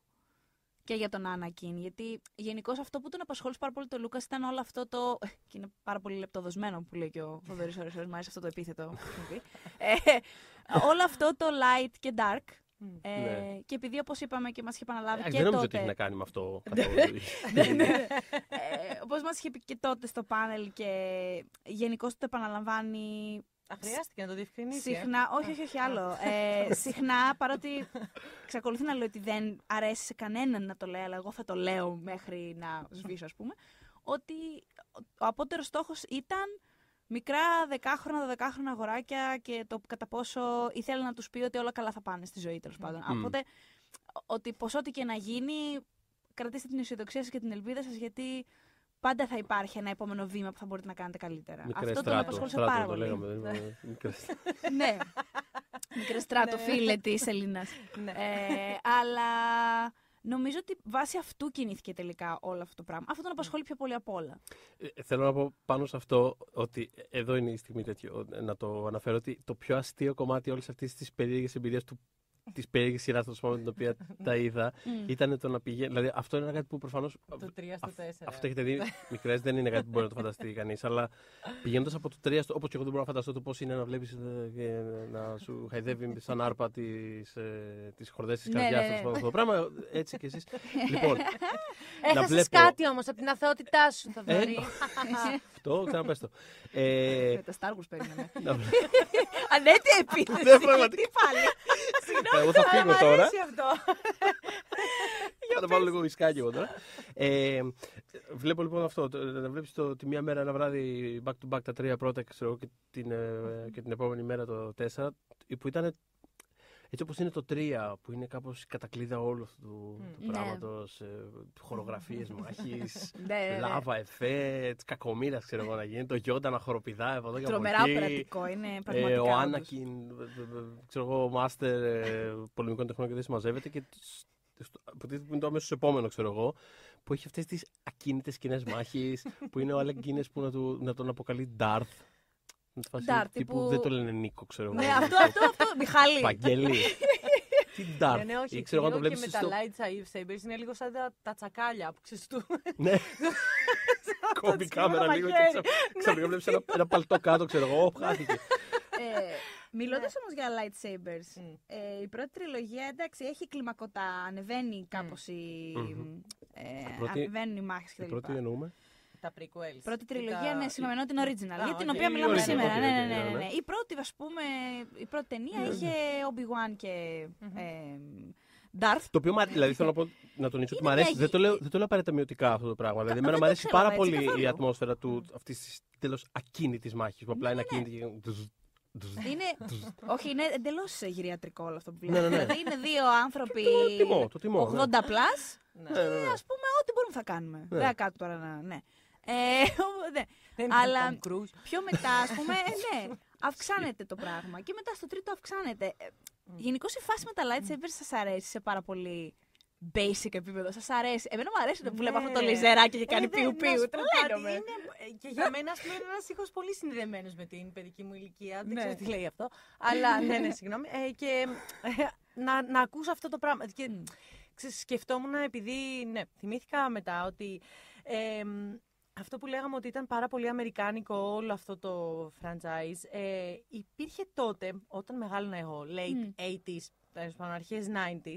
και για τον Άνακιν, γιατί γενικώς αυτό που τον απασχόλησε πάρα πολύ το Λούκας ήταν όλο αυτό το... και είναι πάρα πολύ λεπτοδοσμένο που λέει και ο Θοδωρής, ώρες, ώρες, μου αρέσει αυτό το επίθετο. ε, όλο αυτό το light και dark. Ε, ναι. Και επειδή, όπως είπαμε και μας είχε επαναλάβει και τότε... Δεν νομίζω ότι έχει να κάνει με αυτό. Όπως μας είχε πει και τότε στο πάνελ και γενικώς το επαναλαμβάνει... Χρειάστηκε να το διευκρινίσει. Συχνά, όχι, όχι, όχι άλλο. Ε, συχνά, παρότι εξακολουθεί να λέω ότι δεν αρέσει σε κανέναν να το λέει, αλλά εγώ θα το λέω μέχρι να σβήσω, ας πούμε, ότι ο απότερος στόχος ήταν... μικρά δεκάχρονα, δωδεκάχρονα αγοράκια και το κατά πόσο ήθελα να τους πει ότι όλα καλά θα πάνε στη ζωή, τέλος πάντων. Mm. Οπότε, ότι πως ό,τι και να γίνει, κρατήστε την αισιοδοξία σας και την ελπίδα σας, γιατί πάντα θα υπάρχει ένα επόμενο βήμα που θα μπορείτε να κάνετε καλύτερα. Μικρές Αυτό τον απασχόλησε πάρα πολύ. Το λέγαμε, ναι, μικρεστράτο, φίλε της Ελλήνας. Αλλά νομίζω ότι βάσει αυτού κινήθηκε τελικά όλο αυτό το πράγμα. Αυτό τον απασχολεί πιο πολύ απ' όλα. Ε, θέλω να πω πάνω σε αυτό ότι εδώ είναι η στιγμή τέτοιο, να το αναφέρω, ότι το πιο αστείο κομμάτι όλης αυτής της περίεργης εμπειρίας του, της περίεργης σειράς, το σπάμα, την οποία τα είδα, ήταν το να πηγαίνει. Δηλαδή αυτό είναι κάτι που προφανώς. Το τρία στο τέσσερα. Αυτό έχετε δει μικρές, δεν είναι κάτι που μπορεί να το φανταστεί κανείς. Αλλά πηγαίνοντας από το τρία στο. Όπως και εγώ δεν μπορώ να φανταστώ το πώς είναι να βλέπεις να σου χαϊδεύει σαν άρπα τις χορδές της καρδιάς. Αυτό το πράγμα. Έτσι κι εσείς. Λοιπόν. Έχασες κάτι όμως από την αθεότητά σου, θα βρει. Αυτό, ξαναπες το. Με τα Star Wars περίμενε. Ανέτη επίθεση. Τι πάλι. Εγώ θα φύγω τώρα. Θα το βάλω λίγο μισκάκι εγώ τώρα. ε, βλέπω λοιπόν αυτό. Το, να βλέπεις το, τη μία μέρα, ένα βράδυ, back to back τα τρία πρώτα ξέρω, και, την, ε, και την επόμενη μέρα το τέσσερα. Που ήταν έτσι όπως είναι το τρία, που είναι κάπως η κατακλείδα όλου αυτού του, mm. του πράγματος. Ναι. Ε, χορογραφίες μάχης, λάβα, εφέ, της κακομήρας ξέρω εγώ να γίνει. Το Yoda να χοροπηδά εδώ και από τρομερά ορατικό είναι πραγματικά. Ε, ο Anakin, ξέρω εγώ, μάστερ ε, πολεμικών τεχνών και δεν συμμαζεύεται. Και που είναι το αμέσως επόμενο, ξέρω εγώ, που έχει αυτές τις ακίνητες σκηνές μάχης, που είναι ο Anakin που να, του, να τον αποκαλεί Darth. Ντάρ, τύπου... Δεν το λένε Νίκο, ξέρω εγώ. Ναι, αυτό, αυτό, αυτό, Μιχάλη. Παγγέλη. Τι Ντάρ. Ναι, όχι, ξέρω εγώ το βλέπεις και με τα light sabers είναι λίγο σαν τα τσακάλια που ξεστούν. Ναι. Κόβει κάμερα λίγο και ξαφνικά βλέπεις ένα παλτό κάτω, ξέρω εγώ, χάθηκε. Μιλώντας όμως για light sabers, η πρώτη τριλογία, εντάξει, έχει κλιμακωτά, ανεβαίνει κάπως η... Ανεβαίνουν οι μάχες και τα λοιπά. Πρώτη εννοούμε. Τα prequels. Πρώτη τριλογία, τα... ναι, συγγνώμη, την original, για την οποία μιλάμε σήμερα. Okay, okay, ναι, ναι, ναι, ναι, ναι. Η πρώτη, ας πούμε, η πρώτη ταινία ναι, είχε Obi-Wan και mm-hmm. ε, Darth. Το οποίο, δηλαδή, θέλω να, πω, να τονίσω ότι μου αρέσει. Δεν το λέω, λέω απαραίτητα μειωτικά αυτό το πράγμα. Δηλαδή, εμένα μου αρέσει πάρα πολύ η ατμόσφαιρα αυτής της τέλος ακίνητης μάχης, που απλά είναι ακίνητη. Είναι, όχι, είναι εντελώς γυριατρικό όλο αυτό που βλέπετε. Δηλαδή είναι δύο άνθρωποι ογδόντα πλας και ας πούμε ό,τι μπορούμε θα κάνουμε. Δεν κάτω τώρα να... ναι. Ε, ναι. Αλλά πιο μετά, ας πούμε, ναι, αυξάνεται το πράγμα. Και μετά στο τρίτο αυξάνεται. Γενικώς η φάση με τα lightsabers σας αρέσει σε πάρα πολύ basic επίπεδο. Σας αρέσει. Εμένα μου αρέσει να βλέπω αυτό το λιζεράκι και κάνει πιου-πιου. Τρελαίνομαι. Και για μένα, ας πούμε, είναι ένας ήχος πολύ συνδεμένος με την παιδική μου ηλικία. Δεν ξέρω τι λέει αυτό. Αλλά ναι, ναι, συγγνώμη. Και να ακούσω αυτό το πράγμα. Και σκεφτόμουν, επειδή θυμήθηκα μετά ότι. Αυτό που λέγαμε ότι ήταν πάρα πολύ αμερικάνικο όλο αυτό το franchise, ε, υπήρχε τότε, όταν μεγάλωνα εγώ, late mm. ογδόντα, αρχές ενενήντα.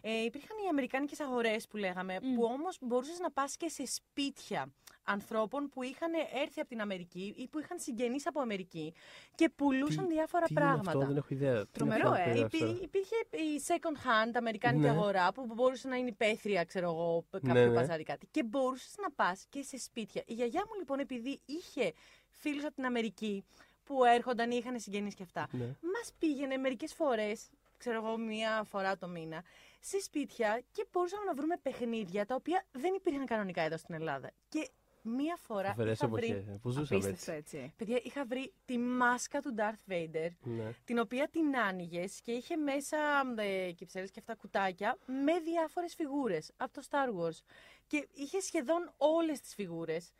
Ε, υπήρχαν οι αμερικάνικες αγορές που λέγαμε, mm. που όμως μπορούσες να πας και σε σπίτια ανθρώπων που είχαν έρθει από την Αμερική ή που είχαν συγγενείς από Αμερική και πουλούσαν τι, διάφορα τι πράγματα. Αυτό δεν έχω ιδέα. Τρομερό, ε. Υπή, υπήρχε η second hand αμερικάνικη ναι. αγορά που μπορούσε να είναι υπαίθρια, ξέρω εγώ, κάποιο ναι, ναι. παζάρι κάτι. Και μπορούσες να πας και σε σπίτια. Η γιαγιά μου λοιπόν, επειδή είχε φίλους από την Αμερική που έρχονταν ή είχαν συγγενείς και αυτά, ναι. μας πήγαινε μερικές φορές, ξέρω εγώ, μία φορά το μήνα, σε σπίτια και μπορούσαμε να βρούμε παιχνίδια τα οποία δεν υπήρχαν κανονικά εδώ στην Ελλάδα. Και μία φορά είχα βρει, απίστευτο έτσι, παιδιά, είχα βρει τη μάσκα του Darth Vader, ναι. την οποία την άνοιγες και είχε μέσα ε, κυψέλες και αυτά κουτάκια με διάφορες φιγούρες από το Star Wars. Και είχε σχεδόν όλες τις φιγούρες.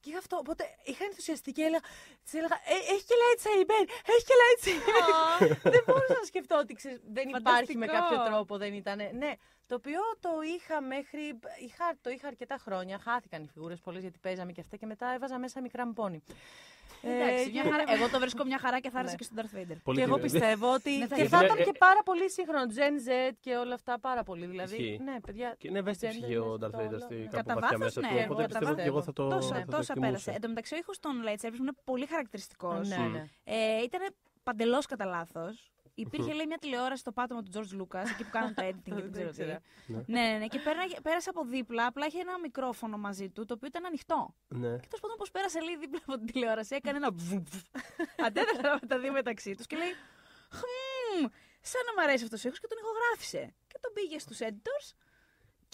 Και είχα αυτό, οπότε είχα ενθουσιαστεί και έλεγα, της έλεγα, ε, έχει και lightsaber, έχει και lightsaber. Δεν μπορούσα να σκεφτώ ότι ξέρεις, δεν υπάρχει με κάποιο τρόπο, δεν ήταν. Ναι, το οποίο το είχα μέχρι, είχα, το είχα αρκετά χρόνια, χάθηκαν οι φιγούρες πολλές γιατί παίζαμε και αυτά και μετά έβαζα μέσα μικρά μπόνι. Εντάξει, μια χαρά. Εγώ το βρίσκω μια χαρά και θα άρεσε και στον Darth Vader. Και εγώ πιστεύω ότι. Και θα ήταν και πάρα πολύ σύγχρονο. Gen Z και όλα αυτά πάρα πολύ. Δηλαδή. Ναι, παιδιά. Και είναι ευαίσθητη ψυχή ο Darth Vader στην καπουβάθια μέσα του. Οπότε πιστεύω ότι εγώ θα το. Τόσα πέρασε. Εν τω μεταξύ, ο ήχος των lightsabers είναι πολύ χαρακτηριστικός. Ήταν παντελώς κατά λάθος. Υπήρχε, λέει, μια τηλεόραση στο πάτωμα του George Lucas, εκεί που κάνουν το editing και δεν ξέρω τι. Ναι, ναι, ναι. Και πέρασε από δίπλα, απλά είχε ένα μικρόφωνο μαζί του, το οποίο ήταν ανοιχτό. Και τέλος πάντων, πως πέρασε, λέει, δίπλα από την τηλεόραση, έκανε ένα βουβ. Αντέδρασαν τα δύο μεταξύ τους και λέει, χμ, σαν να μ' αρέσει αυτός ο ήχος και τον ηχογράφησε. Και τον πήγε στους editors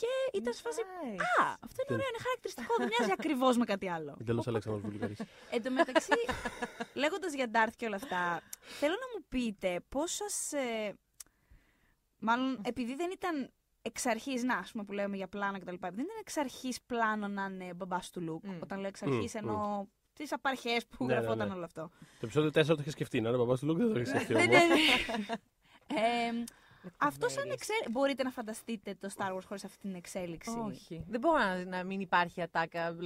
και ήταν σε φάση. Α, αυτό είναι ωραίο, είναι χαρακτηριστικό, δεν μοιάζει ακριβώς με κάτι άλλο. Εντελώς Αλέξανδρος Βουλγαρής. Εν τω μεταξύ, λέγοντας για Darth και όλα αυτά, θέλω να μου πείτε πώς σας. Ε, μάλλον επειδή δεν ήταν εξ αρχής, να ας πούμε που λέμε για πλάνα κτλ. Δεν ήταν εξ αρχής πλάνο να είναι μπαμπάς του Λουκ. Mm. Όταν λέω εξ αρχής, mm, εννοώ. Mm. Τις απαρχές που ναι, γραφόταν ναι, ναι. όλο αυτό. Το επεισόδιο τέσσερα το είχε σκεφτεί, να είναι μπαμπάς του Λουκ, δεν το είχε σκεφτεί. ε, Αυτό σαν εξέλιξη. Μπορείτε να φανταστείτε το Star Wars χωρίς αυτή την εξέλιξη? Όχι. Δεν μπορώ να, να μην υπάρχει ατάκα.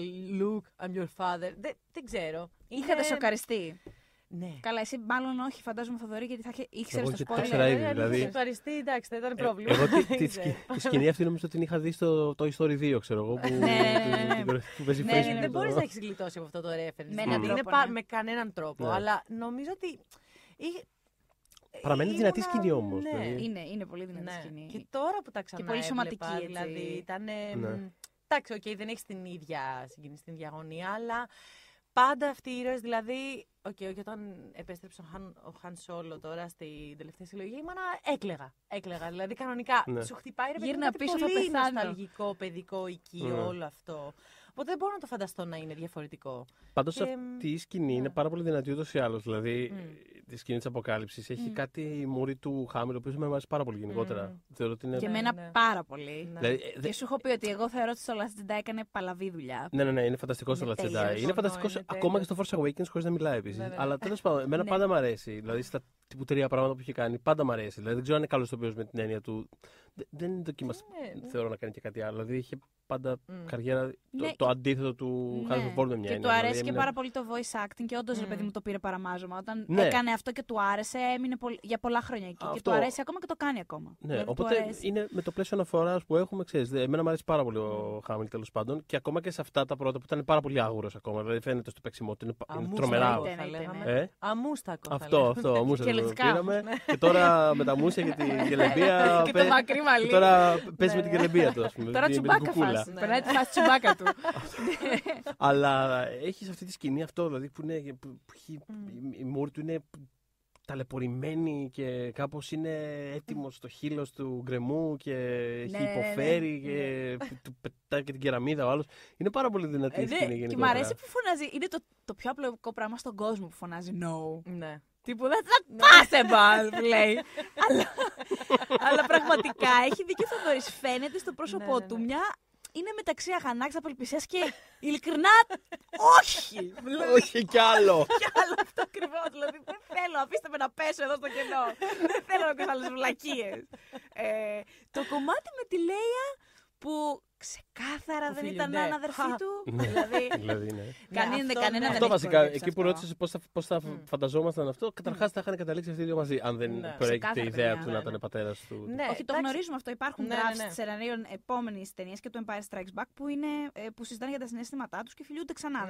Luke, I'm your father. Δεν, δεν ξέρω. Είχατε ε... σοκαριστεί. Ναι. Καλά, εσύ μάλλον όχι, φαντάζομαι, Θοδωρή, γιατί θα ήξερε το σπόρο. Δηλαδή. Είχε σοκαριστεί, εντάξει, δεν ήταν πρόβλημα. Εγώ τη σκηνή αυτή νομίζω την είχα δει στο Toy Story δύο, ξέρω εγώ. Ναι, δεν μπορεί να έχει γλιτώσει από αυτό το reference. Με κανέναν τρόπο. Αλλά νομίζω ότι. Παραμένει δυνατή ένα... σκηνή όμως. Ναι. Δηλαδή. Είναι, είναι πολύ δυνατή ναι. σκηνή. Και τώρα που τα ξανά και πολύ σωματική, έβλεπα, δηλαδή ήταν. Εντάξει, ναι. οκ, okay, δεν έχει την ίδια συγκίνηση στην διαγωνία, αλλά πάντα αυτοί οι ήρωες, δηλαδή. Οκ, okay, okay, όταν επέστρεψε ο Χαν Σόλο τώρα στην τελευταία συλλογή, ήμουν έκλαιγα. Έκλαιγα. Δηλαδή, κανονικά ναι. σου χτυπάει ρε παιδί μου. Πίσω πολύ νοσταλγικό, παιδικό, οικείο, ναι. όλο αυτό. Οπότε δεν μπορώ να το φανταστώ να είναι διαφορετικό. Πάντως και... αυτή η σκηνή yeah. είναι πάρα πολύ δυνατή ούτως ή άλλως. Δηλαδή, mm. τη σκηνή της αποκάλυψης έχει mm. κάτι η μουρή του Χάμιλ, ο οποίος με αρέσει πάρα πολύ γενικότερα. Mm. Θεωρώ ότι είναι... Και εμένα ναι. πάρα πολύ. Ναι. Δηλαδή, και δε... σου έχω πει ότι εγώ θεωρώ ότι στο Last Jedi έκανε παλαβή δουλειά. Ναι, ναι, ναι, είναι φανταστικό στο Last Jedi. Είναι φανταστικό ακόμα και στο Force Awakens χωρίς να μιλάει επίσης. Ναι, ναι. Αλλά τέλος πάντων, εμένα ναι. πάντα μου αρέσει. Δηλαδή, στα τύπου τρία πράγματα που είχε κάνει, πάντα μου αρέσει. Δηλαδή, δεν ξέρω αν είναι καλό ηθοποιός με την έννοια του. Δεν δοκίμασε, θεωρώ, να κάνει και κάτι άλλο. Δηλαδή, είχε πάντα mm. καριέρα, το, ναι, το αντίθετο του ναι. Χάρη Φόρντ με μια. Και του αρέσει δηλαδή, και πάρα πολύ το voice acting και όντως mm. ρε παιδί μου το πήρε παραμάζωμα. Όταν ναι. έκανε αυτό και του άρεσε, έμεινε πολλ... για πολλά χρόνια εκεί. Αυτό... Και του αρέσει ακόμα και το κάνει ακόμα. Ναι, δηλαδή, οπότε είναι με το πλαίσιο αναφοράς που έχουμε, ξέρεις. Εμένα μου αρέσει πάρα πολύ ο mm. Χάμιλ τέλος πάντων και ακόμα και σε αυτά τα πρώτα που ήταν πάρα πολύ άγουρος ακόμα. Δηλαδή φαίνεται στο παίξιμό του, είναι, είναι τρομερά. Αμούστακο. Αυτό, αυτό. Αμούστακο το πήραμε. Και τώρα με τα μούσια και την κελεμπία. Και το μακρύ μαλλί. Τώρα παίζει με την κελεμπία του, α πούμε. Τώρα τσουμπάκα φάση. Περνάει τη φάση τσουμπάκα του. Αλλά έχεις αυτή τη σκηνή αυτό, δηλαδή που η μούρη του είναι ταλαιπωρημένη και κάπως είναι έτοιμος στο χείλος του γκρεμού και έχει υποφέρει και του πετάει και την κεραμίδα ο άλλος. Είναι πάρα πολύ δυνατή η σκηνή γενικότερα. Και μου αρέσει που φωνάζει, είναι το πιο απλοϊκό πράγμα στον κόσμο που φωνάζει no. Τύπου that's not possible, λέει. Αλλά πραγματικά έχει δίκιο ο Θοδωρής. Φαίνεται στο πρόσωπό του μια... Είναι μεταξύ αγανάξης, απελπισίας και ειλικρινά όχι. Όχι κι άλλο. Κι άλλο αυτό ακριβώς. Δηλαδή δεν θέλω, αφήστε με να πέσω εδώ στο κενό. Δεν θέλω να κάνω άλλες βλακίες. Το κομμάτι με τη Λέια που ξεκάθαρα δεν ήταν αν αδερφή του. Δηλαδή, αυτό βασικά, εκεί που ρώτησες πώς θα φανταζόμασταν αυτό, καταρχάς θα είχαν καταλήξει αυτοί οι δύο μαζί, αν δεν προέκυπτε η ιδέα του να ήταν πατέρας του. Όχι, το γνωρίζουμε αυτό. Υπάρχουν drafts της σεναρίων επόμενης ταινίας και του Empire Strikes Back που συζητάνε για τα συναισθήματά τους και φιλιούνται ξανά.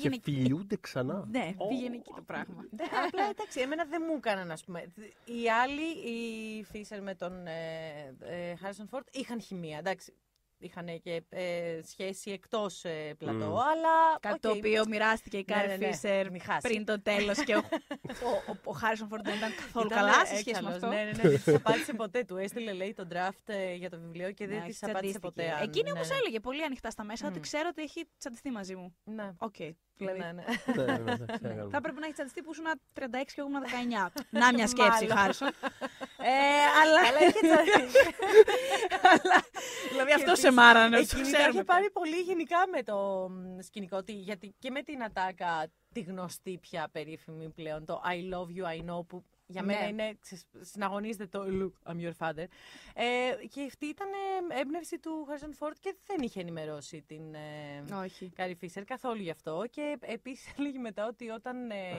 Και φιλιούνται ξανά. Ναι, πήγαινε εκεί το πράγμα. Απλά εντάξει, εμένα δεν μου έκαναν, ας πούμε. Οι άλλοι, οι Φίσερ με τον Χάρισον Φόρτ, είχαν χημεία, εντάξει. Είχαν και ε, σχέση εκτός ε, πλατό, mm. αλλά... Κάτι okay. το οποίο μοιράστηκε η Κάρι Φίσερ πριν το τέλος και ο, ο, ο, ο Χάρισον Φόρντ δεν ήταν καθόλου ήταν καλά σε σχέση με αυτό. Ναι, ναι, ναι, δεν της απάντησε ποτέ. Του έστειλε, λέει, τον draft ε, για το βιβλίο και δεν της απάντησε ποτέ. Αν, Εκείνη ναι. όμως έλεγε πολύ ανοιχτά στα μέσα mm. ότι ξέρω ότι έχει τσαντιστεί μαζί μου. Ναι. Οκ. Okay. Δηλαδή. Ναι, ναι. Θα πρέπει να έχει τσαντιστεί που ήσουν τριάντα έξι και εγώ ήμουν δεκαεννιά. Να μια σκέψη, Χάρισον. Αλλά είχε τσαντιστεί. Δηλαδή αυτό σε μάρανε. Εκείνη τα είχε πάρει πολύ γενικά με το σκηνικό. Γιατί και με την ατάκα τη γνωστή πια περίφημη πλέον, το I love you, I know, που για μένα είναι, συναγωνίζεται το Look, I'm your father. Και αυτή ήταν έμπνευση του Χάρισον Φόρντ και δεν είχε ενημερώσει την Κάρι Φίσερ καθόλου γι' αυτό. Και επίσης έλεγε μετά ότι όταν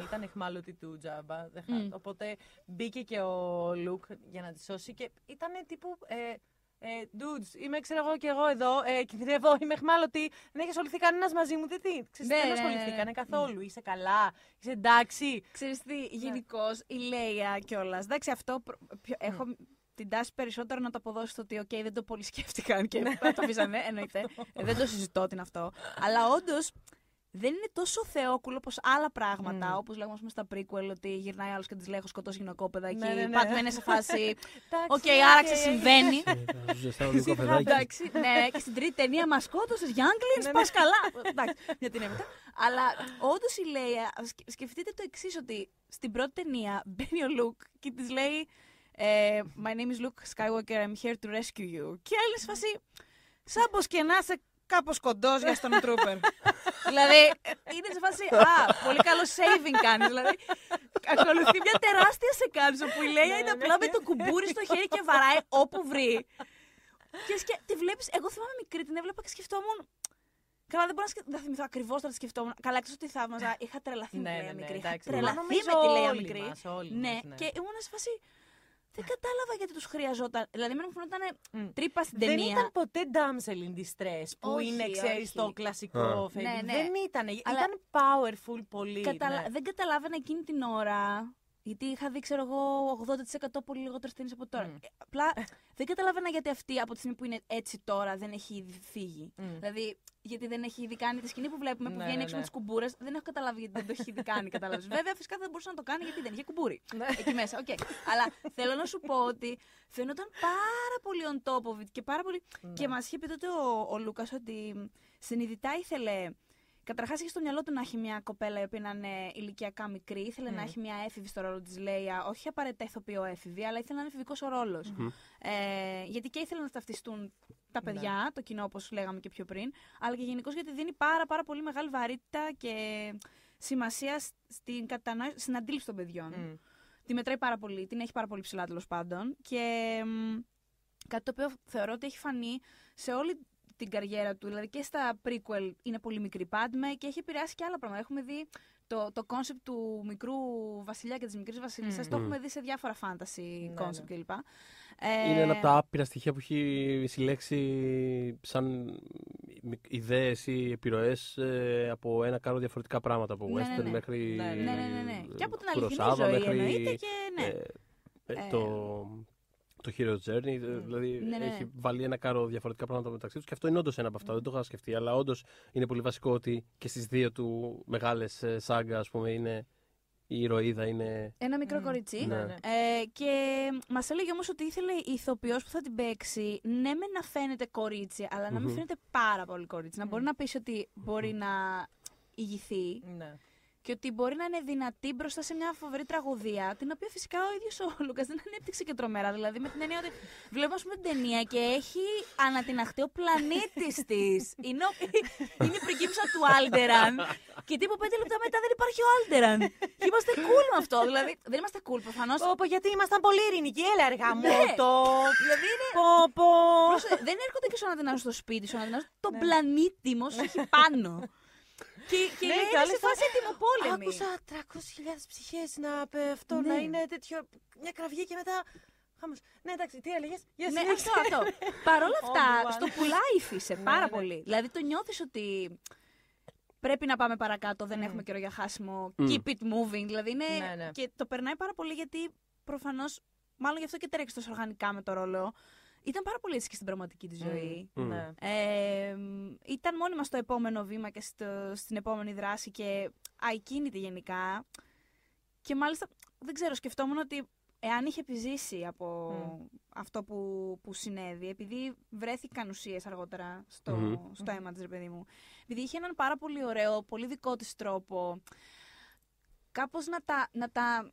ήταν αιχμάλωτη του Τζάμπα, οπότε μπήκε και ο Luke για να τη σώσει και ήταν τύπου... Ε, dudes, είμαι ξέρω εγώ και εγώ εδώ, ε, κινδυνεύω, είμαι αιχμάλωτη, δεν έχει ασχοληθεί κανένας μαζί μου, δεν ναι, ασχοληθήκανε καθόλου, ναι. Είσαι καλά, είσαι εντάξει. Ξέρεις τι, γενικώς η Λέια κιόλας, εντάξει αυτό πιο, έχω... Mm. Την τάση περισσότερο να το αποδώσει το ότι οκ, okay, δεν το πολύ σκέφτηκαν και μετά το βίζανε, εννοείται, δεν το συζητώ την αυτό, αλλά όντως... Δεν είναι τόσο θεόκουλο όπως άλλα πράγματα, mm. όπως λέγουμε στα prequel, ότι γυρνάει άλλος και της λέει έχω σκοτώσει γυναικόπαιδα και ναι, ναι, ναι. Πατμένε σε φάση, οκ, okay, άραξε, συμβαίνει. Εντάξει, ναι, και στην τρίτη ταινία μας σκότωσες, Younglings, πας καλά. Εντάξει, γιατί είναι μετά. Αλλά όντως η Leia, σκεφτείτε το εξής, ότι στην πρώτη ταινία μπαίνει ο Luke και της λέει My name is Luke Skywalker, I'm here to rescue you. Και άλλη σε φάση, σαν πως και να είσαι κάπως κοντός για στον Trooper. Δηλαδή, είναι σε φάση, α, πολύ καλό saving κάνεις, δηλαδή, ακολουθεί μια τεράστια σε κάτσο που η Λέια είναι απλά με το κουμπούρι στο χέρι και βαράει όπου βρει. Και σκε... τη βλέπεις, εγώ θυμάμαι μικρή, την έβλεπα και σκεφτόμουν, καλά δεν μπορώ να σκε... δεν θυμηθώ ακριβώς τώρα τη σκεφτόμουν, καλά έξω ότι θαύμαζα, είχα τρελαθεί με τη Λέια μικρή, είχα τρελαθεί με τη Λέια μικρή, ναι, και ήμουν σε φάση... Δεν κατάλαβα γιατί τους χρειαζόταν. Δηλαδή, μένα μου φαίνονταν τρύπα στην ταινία. Δεν ήταν ποτέ damsel in distress που όχι, είναι, ξέρεις, το κλασικό yeah. fake. Ναι, ναι. Δεν ήταν. Αλλά... ήταν powerful πολύ. Καταλα... Ναι. Δεν καταλάβαινα εκείνη την ώρα. Γιατί είχα δει, ξέρω εγώ, ογδόντα τοις εκατό πολύ λιγότερες ταινίες από τώρα. Mm. Απλά δεν καταλαβαίνα γιατί αυτή από τη στιγμή που είναι έτσι τώρα δεν έχει ήδη φύγει. Mm. Δηλαδή, γιατί δεν έχει ήδη κάνει τη σκηνή που βλέπουμε που ναι, βγαίνει ναι, έξω ναι. με τις κουμπούρες. Δεν έχω καταλάβει γιατί δεν το έχει ήδη κάνει. Καταλάβεις. Βέβαια, φυσικά δεν μπορούσε να το κάνει γιατί δεν είχε κουμπούρι. Εκεί μέσα. Okay. Αλλά θέλω να σου πω ότι φαινόταν πάρα πολύ on top of it και πάρα πολύ. Mm. Και μας είχε πει τότε ο, ο Λούκας ότι συνειδητά ήθελε. Καταρχάς είχε στο μυαλό του να έχει μια κοπέλα η οποία να είναι ηλικιακά μικρή. Ήθελε mm. να έχει μια έφηβη στο ρόλο της Λέια, όχι απαραίτητα ηθοποιό έφηβη, αλλά ήθελε να είναι εφηβικός ο ρόλος. Mm. Ε, γιατί και ήθελε να ταυτιστούν τα παιδιά, mm. το κοινό όπως λέγαμε και πιο πριν, αλλά και γενικώς γιατί δίνει πάρα, πάρα πολύ μεγάλη βαρύτητα και σημασία στην, κατανόηση, στην αντίληψη των παιδιών. Mm. Τη μετράει πάρα πολύ, την έχει πάρα πολύ ψηλά τέλος πάντων. Και κάτι το οποίο θεωρώ ότι έχει φανεί σε όλη την καριέρα του, δηλαδή και στα prequel είναι πολύ μικρή πάντμε και έχει επηρεάσει και άλλα πράγματα. Έχουμε δει το κόνσεπτ του μικρού βασιλιά και της μικρής βασιλίσσας, mm. το έχουμε δει σε διάφορα fantasy concept κλπ. Είναι ένα από τα άπειρα στοιχεία που έχει συλλέξει σαν ιδέες ή επιρροές από ένα κάρο διαφορετικά πράγματα, από ναι, western ναι. μέχρι ναι, ναι, ναι, ναι. Και από την αληθινή ζωή μέχρι... εννοείται και ναι. Ε, ε, το... Το Hero Journey, δηλαδή ναι, ναι. έχει βάλει ένα κάρο διαφορετικά πράγματα μεταξύ τους και αυτό είναι όντως ένα από αυτά. Mm. Δεν το είχα σκεφτεί, αλλά όντως είναι πολύ βασικό ότι και στις δύο του μεγάλες σάγκα, ας πούμε, είναι η ηρωίδα. Είναι... ένα μικρό mm. κοριτσί. Ναι. Ναι. Ε, και μας έλεγε όμως ότι ήθελε η ηθοποιός που θα την παίξει, ναι, με να φαίνεται κορίτσι, αλλά να mm-hmm. μην φαίνεται πάρα πολύ κορίτσι. Mm. Να μπορεί να πεις ότι μπορεί mm-hmm. να ηγηθεί. Ναι. και ότι μπορεί να είναι δυνατή μπροστά σε μια φοβερή τραγωδία, την οποία φυσικά ο ίδιος ο Λούκας δεν ανέπτυξε και τρομερά. Δηλαδή, με την έννοια ότι βλέπω, ας πούμε, την ταινία και έχει ανατιναχτεί ο πλανήτης της. Είναι, είναι η πριγκίψα του Άλντεραν. Και τύπου πέντε λεπτά μετά δεν υπάρχει ο Άλντεραν. Και είμαστε cool με αυτό. Δηλαδή, δεν είμαστε cool προφανώς. Όπω γιατί ήμασταν πολύ ειρηνικοί, έλα αργά μου. Δηλαδή είναι. Ποπο. Δεν έρχονται και σου ανατινάζουν στο σπίτι, σου ανατινάζουν τον πλανήτη μα έχει πάνω. Και, και ναι, λέει και σε φάση έτοιμο πόλεμη. Άκουσα τριακόσιες χιλιάδες ψυχές να πέφτουν, ναι. Να είναι τέτοιο, μια κραυγή και μετά χαμός. Ναι, εντάξει, τι έλεγες? Yes, ναι, αυτό, αυτό. Παρ' όλα αυτά, στο πουλάει φύσε πάρα πολύ. Δηλαδή το νιώθεις ότι πρέπει να πάμε παρακάτω, δεν mm. έχουμε καιρό για χάσιμο, mm. keep it moving. Δηλαδή είναι... ναι, ναι. Και το περνάει πάρα πολύ γιατί προφανώς, μάλλον γι' αυτό και τρέξει τόσο οργανικά με το ρόλο. Ήταν πάρα πολύ έτσι και στην πραγματική τη ζωή. Mm. Mm. Ε, ήταν μόνιμα στο επόμενο βήμα και στο, στην επόμενη δράση και αικίνητη γενικά. Και μάλιστα, δεν ξέρω, σκεφτόμουν ότι εάν είχε επιζήσει από mm. αυτό που, που συνέβη, επειδή βρέθηκαν ουσίες αργότερα στο, mm. στο αίμα της, ρε παιδί μου, επειδή είχε έναν πάρα πολύ ωραίο, πολύ δικό της τρόπο, κάπως να, τα, να, τα,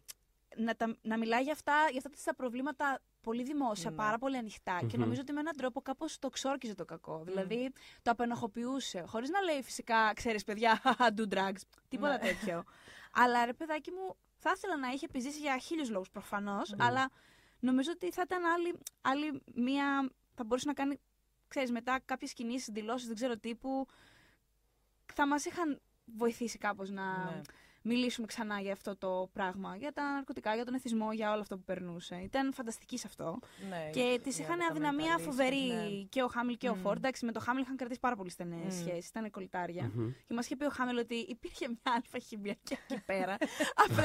να, τα, να μιλάει για αυτά, για αυτά τα προβλήματα πολύ δημόσια, mm. πάρα πολύ ανοιχτά mm-hmm. και νομίζω ότι με έναν τρόπο κάπως το ξόρκιζε το κακό. Mm. Δηλαδή το απενοχοποιούσε. Χωρίς να λέει φυσικά, ξέρεις παιδιά, do drugs, τίποτα mm. τέτοιο. Αλλά ρε παιδάκι μου, θα ήθελα να είχε επιζήσει για χίλιους λόγους προφανώς, mm. αλλά νομίζω ότι θα ήταν άλλη, άλλη μία. Θα μπορούσε να κάνει, ξέρεις, μετά κάποιες κινήσεις, δηλώσεις, δεν ξέρω τι, που θα μας είχαν βοηθήσει κάπως να. Mm. Μιλήσουμε ξανά για αυτό το πράγμα, για τα ναρκωτικά, για τον εθισμό, για όλο αυτό που περνούσε. Ήταν φανταστική σε αυτό. Ναι, και της είχαν αδυναμία φοβερή, ναι. Και ο Χάμιλ και mm. ο Φόρντ. Εντάξει, με το Χάμιλ είχαν κρατήσει πάρα πολύ στενές mm. σχέσεις, ήταν κολλητάρια. Mm-hmm. Και μας είχε πει ο Χάμιλ ότι υπήρχε μια αλφα χημία και εκεί πέρα. Απλά.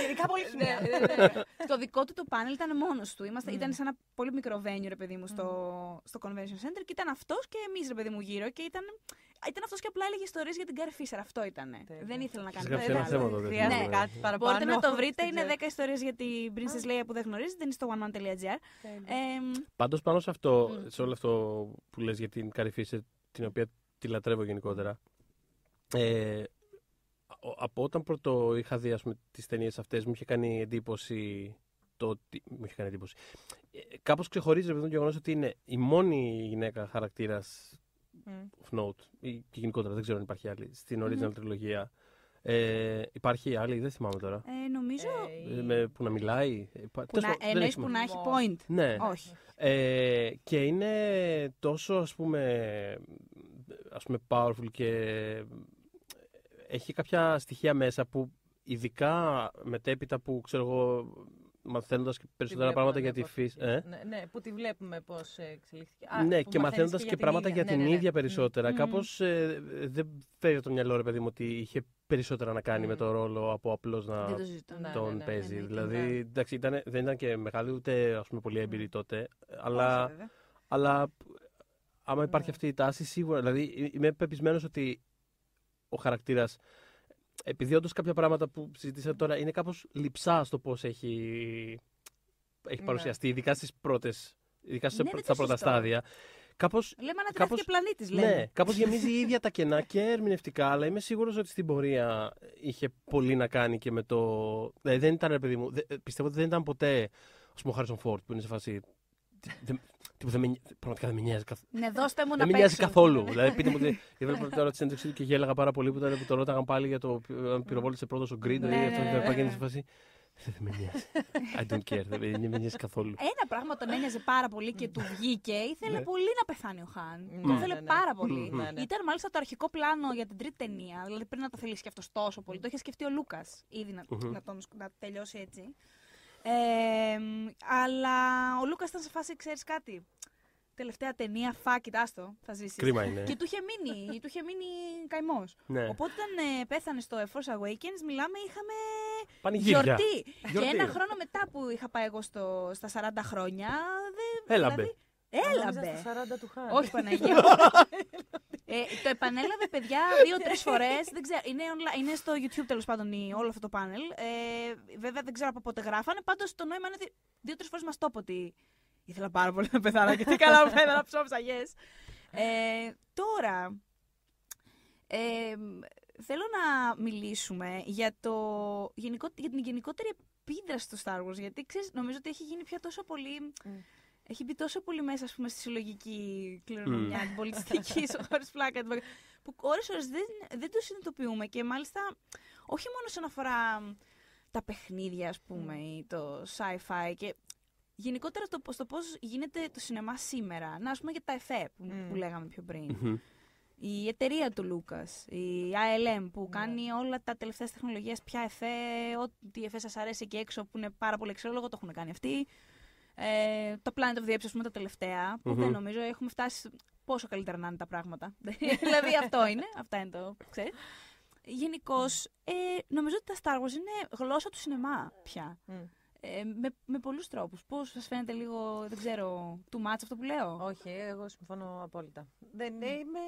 Γενικά πολύ χημία. Το δικό του το πάνελ ήταν μόνος του. Είμαστε, mm. Ήταν σε ένα πολύ μικρό venue, ρε παιδί μου, στο, mm. στο Convention Center και ήταν αυτός και εμείς, ρε παιδί μου, γύρω και ήταν. Ήταν αυτός και απλά έλεγε ιστορίες για την Κάρι Φίσερ. Αυτό ήτανε. Τέλεια. Δεν ήθελα να κάνει κάτι. Χρειάζεται κάτι παραπάνω. Μπορείτε να το βρείτε. Είναι δέκα ιστορίες για την Princess Leia που δεν γνωρίζετε. Είναι στο oneman.gr. Πάντως πάνω σε αυτό, σε όλο αυτό που λες για την Κάρι Φίσερ, την οποία τη λατρεύω γενικότερα. Ε, από όταν πρώτο είχα δει τις ταινίες αυτές, μου είχε κάνει εντύπωση. Το ότι... Μου είχε κάνει εντύπωση. Ε, κάπως ξεχωρίζει το γεγονός ότι είναι η μόνη γυναίκα χαρακτήρας. Mm. Of note, ή και γενικότερα, δεν ξέρω αν υπάρχει άλλη στην original mm-hmm. τριλογία. Ε, υπάρχει άλλη, δεν θυμάμαι τώρα. Ε, νομίζω. Ε, με, που να μιλάει. Που τόσο, να, εννοείς που να έχει point. Ναι. Όχι. Ε, και είναι τόσο ας πούμε, ας πούμε powerful και έχει κάποια στοιχεία μέσα που ειδικά μετέπειτα που ξέρω εγώ. Μαθαίνοντας και περισσότερα πράγματα ναι, για τη φύση. Ε? Ναι, ναι, που τη βλέπουμε πώς εξελίχθηκε. Α, ναι, και μαθαίνοντας και, και πράγματα ίδια. Για την ναι, ναι. ίδια περισσότερα. Mm. Κάπως ε, δεν φέρει το μυαλό, ρε παιδί μου, ότι είχε περισσότερα να κάνει mm. με το ρόλο από απλώς να το τον ναι, ναι, παίζει. Ναι, ναι, δηλαδή, ναι. εντάξει, ήταν, δεν ήταν και μεγάλη ούτε ας πούμε, πολύ έμπειρη mm. τότε, αλλά, Όσο, αλλά άμα υπάρχει mm. αυτή η τάση, σίγουρα. Δηλαδή, είμαι πεπισμένος ότι ο χαρακτήρας. Επειδή όντως κάποια πράγματα που συζητήσατε τώρα είναι κάπως λειψά στο πώς έχει, έχει παρουσιαστεί, ναι. ειδικά στις πρώτες, ειδικά στα ναι, πρώτα στάδια. Κάπως, λέμε ανατρέφηκε πλανήτης, λέμε. Ναι, κάπως γεμίζει η ίδια τα κενά και ερμηνευτικά, αλλά είμαι σίγουρος ότι στην πορεία είχε πολύ να κάνει και με το... Δηλαδή δεν ήταν, παιδί μου, πιστεύω ότι δεν ήταν ποτέ, ας πούμε, ο Χάρισον Φόρντ που είναι σε φάση... Πραγματικά δεν με νοιάζει καθόλου. Ναι, δώστε μου να παίξω. Δεν με νοιάζει καθόλου. Δηλαδή, πείτε μου ότι έβλεπα τώρα τη συνέντευξή του και γέλαγα πάρα πολύ που το ρώταγαν πάλι για το αν πυροβόλησε πρώτος ο Γκριντ ή αυτό που ήταν σε φάση. Δεν με νοιάζει. I don't care. Δεν με νοιάζει καθόλου. Ένα πράγμα τον ένοιαζε πάρα πολύ και του βγήκε. Ήθελε πολύ να πεθάνει ο Χάν. Το ήθελε πάρα πολύ. Ήταν μάλιστα το αρχικό πλάνο για την τρίτη ταινία. Δηλαδή, πριν να το θέλει και αυτό τόσο πολύ. Το είχε σκεφτεί ο Λούκας ήδη να τελειώσει έτσι. Ε, αλλά ο Λούκας ήταν σε φάση, ξέρεις κάτι, τελευταία ταινία, φά, κοιτάς το, θα ζήσεις. Κρίμα είναι. Και του είχε μείνει, του είχε μείνει καημός. Ναι. Οπότε όταν ε, πέθανε στο The Force Awakens, μιλάμε, είχαμε πανηγύρια. Γιορτή. Γιορτή. Και ένα χρόνο μετά που είχα πάει εγώ στο, στα σαράντα χρόνια, δε, έλαμπε. Δηλαδή, έλαμπε. Στα σαράντα του Χάν. Όχι, Παναγία. ε, το επανέλαβε, παιδιά, δύο-τρεις φορές. Δεν ξέρω, είναι, online, είναι στο YouTube τέλος πάντων η, όλο αυτό το πάνελ. Ε, βέβαια δεν ξέρω από πότε γράφανε. Πάντως το νόημα είναι ότι δύο-τρεις φορές μας το είπε ότι ήθελα πάρα πολύ να πεθάνω και τι καλά μου πέθανα, ψόψα, yes. Ε, τώρα, ε, θέλω να μιλήσουμε για, το γενικό, για την γενικότερη επίδραση του Star Wars, γιατί ξέρεις, νομίζω ότι έχει γίνει πια τόσο πολύ... Mm. Έχει μπει τόσο πολύ μέσα, ας πούμε, στη συλλογική κληρονομιά, mm. την πολιτιστική, χωρίς πλάκα, που ώρες-ώρες δεν, δεν το συνειδητοποιούμε και μάλιστα όχι μόνο όσον αφορά τα παιχνίδια, ας πούμε, ή το sci-fi και γενικότερα το, στο πώς γίνεται το σινεμά σήμερα. Να, ας πούμε, για τα εφέ που, mm. που λέγαμε πιο πριν. Mm-hmm. Η εταιρεία του Λούκας, η άι ελ εμ που κάνει yeah. όλα τα τελευταία τεχνολογία, πια εφέ, ό,τι εφέ σας αρέσει εκεί έξω που είναι πάρα πολύ εξαιρετικό, το έχουν κάνει αυτοί. Ε, το Planet of the Apes, ας πούμε, τα τελευταία, που mm-hmm. δεν νομίζω έχουμε φτάσει πόσο καλύτερα να είναι τα πράγματα. Δηλαδή αυτό είναι, αυτά είναι το ξέρεις. Γενικώς, ε, νομίζω ότι τα Star Wars είναι γλώσσα του σινεμά πια. Mm. Ε, με, με πολλούς τρόπους. Πώς σας φαίνεται λίγο, δεν ξέρω, too much αυτό που λέω? Όχι, εγώ συμφωνώ απόλυτα. Δεν mm. είμαι...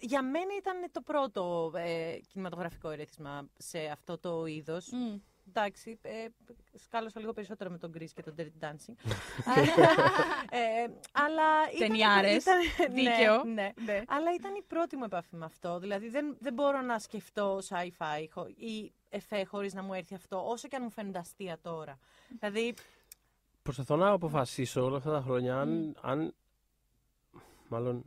Για μένα ήταν το πρώτο ε, κινηματογραφικό ερέθισμα σε αυτό το είδος. Mm. Εντάξει, ε, σκάλωσα λίγο περισσότερο με τον Grease και τον Dirty Dancing. ε, αλλά ήταν, ταινιάρες, ήταν, δίκαιο. Ναι, ναι, ναι. Αλλά ήταν η πρώτη μου επαφή με αυτό. Δηλαδή δεν, δεν μπορώ να σκεφτώ sci-fi ή εφέ χωρίς να μου έρθει αυτό, όσο και αν μου φαίνεται αστεία τώρα. Δηλαδή... Προσπαθώ να αποφασίσω όλα αυτά τα χρόνια αν... Mm. αν μάλλον...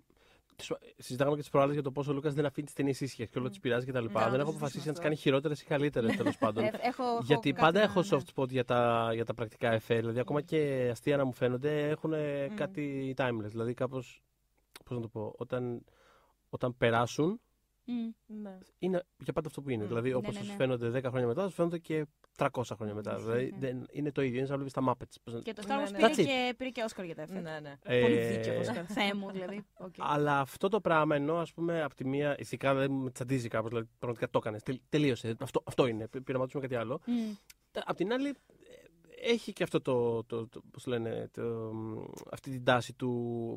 Συζητάγαμε και τις προάλλες για το πόσο ο Λούκας δεν αφήνει τις ταινίες ήσυχες και όλο τις πειράζει κτλ. No, δεν έχω αποφασίσει να τις κάνει χειρότερες ή καλύτερες τέλος πάντων. έχω, Γιατί έχω πάντα έχω soft spot για τα, για τα πρακτικά εφέ. Δηλαδή, ακόμα και αστεία να μου φαίνονται έχουν mm. κάτι timeless. Δηλαδή, κάπως. Πώς να το πω, όταν, όταν περάσουν. Mm. Είναι για πάντα αυτό που είναι. Mm. Δηλαδή, όπως ναι, ναι, ναι. σου φαίνονται δέκα χρόνια μετά, σου φαίνονται και τριακόσια χρόνια μετά. Δηλαδή, ναι. είναι το ίδιο, είναι σαν να βλέπεις τα Muppets. Και το Star Wars ναι, ναι. πήρε, και, πήρε και Oscar για τα εφέ. Ναι, ναι. Ε, πολύ δίκαιο Oscar. Θεέ μου, δηλαδή. Okay. Αλλά αυτό το πράγμα ενώ, ας πούμε, από τη μία ηθικά δηλαδή, με τσαντίζει κάπως. Δηλαδή, πραγματικά το έκανες. Τελ, τελείωσε. Αυτό, αυτό είναι. Πειραματίζουμε κάτι άλλο. Mm. Απ' την άλλη, έχει και αυτό το. το, το πώς λένε, το, αυτή την τάση του.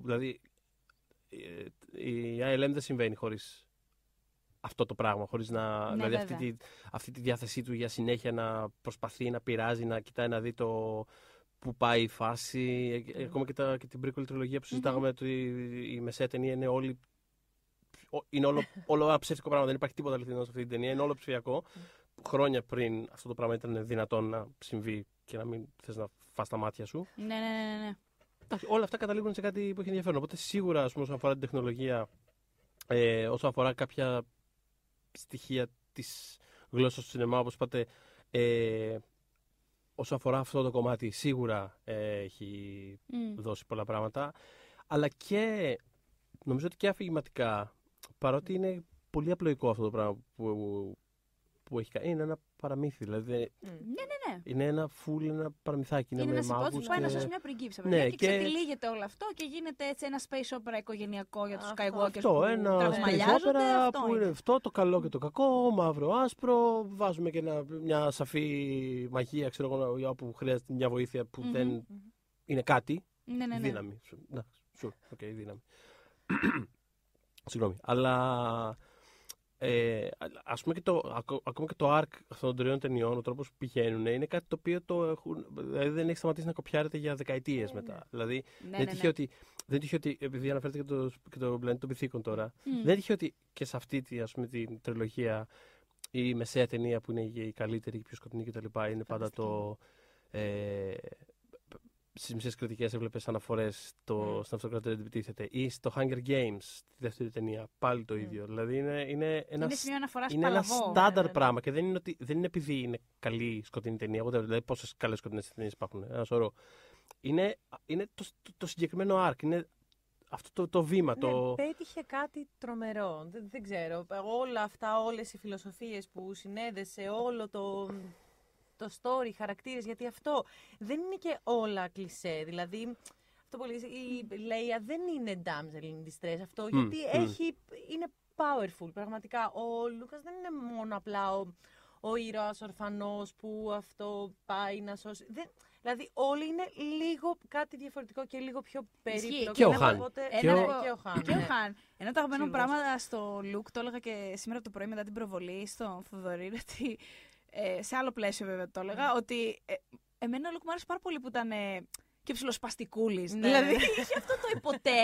Δηλαδή, η άι ελ εμ δεν συμβαίνει χωρίς. Αυτό το πράγμα, χωρίς να. Ναι, δηλαδή αυτή τη, αυτή τη διάθεσή του για συνέχεια να προσπαθεί, να πειράζει, να κοιτάει να δει το που πάει η φάση. Mm. Ακόμα και, τα, και την prequel τριλογία που συζητάγαμε, mm-hmm. η, η μεσαία ταινία είναι, όλη, είναι όλο, όλο ένα ψεύτικο πράγμα. Δεν υπάρχει τίποτα αληθινό σε αυτή την ταινία, είναι όλο ψηφιακό. Mm. Χρόνια πριν αυτό το πράγμα ήταν δυνατόν να συμβεί και να μην θες να φας τα μάτια σου. Ναι, ναι, ναι. ναι. Όλα αυτά καταλήγουν σε κάτι που έχει ενδιαφέρον. Οπότε σίγουρα, ας πούμε, όσον αφορά την τεχνολογία, ε, όσον αφορά κάποια. Στοιχεία της γλώσσας του σινεμά, όπως είπατε, ε, όσον αφορά αυτό το κομμάτι, σίγουρα ε, έχει mm. δώσει πολλά πράγματα. Αλλά και, νομίζω ότι και αφηγηματικά, παρότι είναι πολύ απλοϊκό αυτό το πράγμα που, που έχει κάνει, είναι ένα παραμύθι. Δηλαδή, mm. ναι, ναι, ναι. Είναι ένα φουλ, ένα παραμυθάκι. Είναι, είναι με ένα σηκώδη που πάει να σας μια πριγκίψα. Ναι, και, και ξετυλίγεται όλο αυτό και γίνεται έτσι ένα space opera οικογενειακό για τους Skywalkers. Αυτό, ένα space opera που είναι αυτό, το καλό και το κακό, μαύρο, άσπρο. Βάζουμε και ένα, μια σαφή μαγεία, ξέρω εγώ, όπου χρειάζεται μια βοήθεια που mm-hmm. δεν mm-hmm. είναι κάτι. Ναι, ναι, ναι. Δύναμη. Να, sure, okay, δύναμη. Συγγνώμη. Αλλά... Ε, ας πούμε και το, ακό, ακόμα και το αρκ αυτών των τριών ταινιών, ο τρόπος που πηγαίνουν είναι κάτι το οποίο το έχουν, δηλαδή δεν έχει σταματήσει να κοπιάρεται για δεκαετίες μετά. Ναι. Δηλαδή ναι, δεν τυχαίο ναι, ναι. ότι, δεν τυχαίο ότι, επειδή αναφέρεται και το, και το πλανήτη των πυθίκων τώρα, mm. δεν τυχαίο ότι και σε αυτή τη, ας πούμε, την τριλογία η μεσαία ταινία που είναι η καλύτερη, η πιο σκοτεινή κτλ. Είναι πάντα το... Ε, στις μισές κριτικές έβλεπες αναφορές στο, mm. στον αυτοκρατήριο που επιτίθεται ή στο Hunger Games, τη δεύτερη ταινία, πάλι το ίδιο. Mm. Δηλαδή είναι, είναι ένα, είναι ένα στάνταρ πράγμα και δεν είναι, ότι, δεν είναι επειδή είναι καλή σκοτεινή ταινία, δηλαδή πόσες καλές σκοτεινές ταινίες υπάρχουν, ένα σωρό. Είναι, είναι το, το, το συγκεκριμένο arc, είναι αυτό το, το βήμα. Ναι, το... Πέτυχε κάτι τρομερό, δεν, δεν ξέρω, όλα αυτά, όλες οι φιλοσοφίες που συνέδεσε, όλο το... το story, χαρακτήρες, γιατί αυτό δεν είναι και όλα κλισέ. Δηλαδή, αυτό που λέει, η Leia δεν είναι damsel in distress αυτό, mm, γιατί mm. έχει, είναι powerful. Πραγματικά, ο Λούκας δεν είναι μόνο απλά ο, ο ήρωας ορφανός που αυτό πάει να σώσει. Δεν, δηλαδή, όλοι είναι λίγο κάτι διαφορετικό και λίγο πιο περίπλοκο. Και ο Χάν. Και ο Χάν. Ένα ταγμένο πράγμα στο Λουκ, το έλεγα και σήμερα το πρωί μετά την προβολή στον Θοδωρή, ότι... Ε, σε άλλο πλαίσιο βέβαια το έλεγα, mm. ότι ε, εμένα ο Λουκ μου άρεσε πάρα πολύ που ήταν ε, και ψιλοσπαστικούλης. Ναι. Δηλαδή είχε αυτό το υποτέ,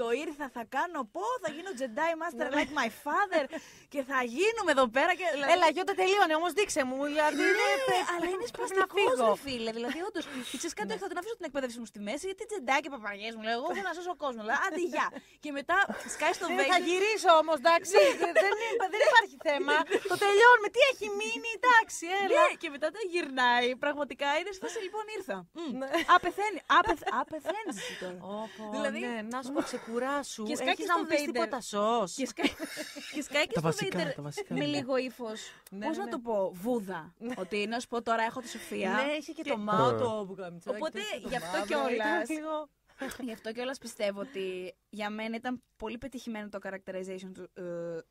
το ήρθα, θα κάνω πω, θα γίνω Jedi Master like my father και θα γίνουμε εδώ πέρα. Και... Έλα, Γιώτα, τελείωνε, όμως δείξε μου. Δηλαδή, ναι, πες, αλλά είναι σπαστικός, ρε φίλε. Δηλαδή, όντως, ξέρεις κάτι, θα την αφήσω την εκπαίδευση μου στη μέση, γιατί Jedi και παπαγιές μου, λέω, εγώ έχω να σώσω κόσμο. Λέω, άντε, γεια. Και μετά σκάει στο Vader. Θα γυρίσω όμως, εντάξει, δεν υπάρχει θέμα. Το τελειώνουμε, τι έχει μείνει, εντάξει, έλα. Και μετά τα γυρνάει, πραγματικά είναι σπαστικός, λοιπόν, ήρθα. Απεθαίνει. Απεθαίνεις τώρα. Δηλαδή, να σου πω, ξεκουράσου. Έχεις να μου πεις τίποτα σως. Και σκάει και στο Vader με λίγο ύφος. Πώς να το πω, βούδα. Ότι να σου πω τώρα έχω τη Σοφία. Ναι, είχε και το Μάο το Μπουκαμιτσάκι. Οπότε γι' αυτό κιόλας. Γι' αυτό κιόλας πιστεύω ότι για μένα ήταν πολύ πετυχημένο το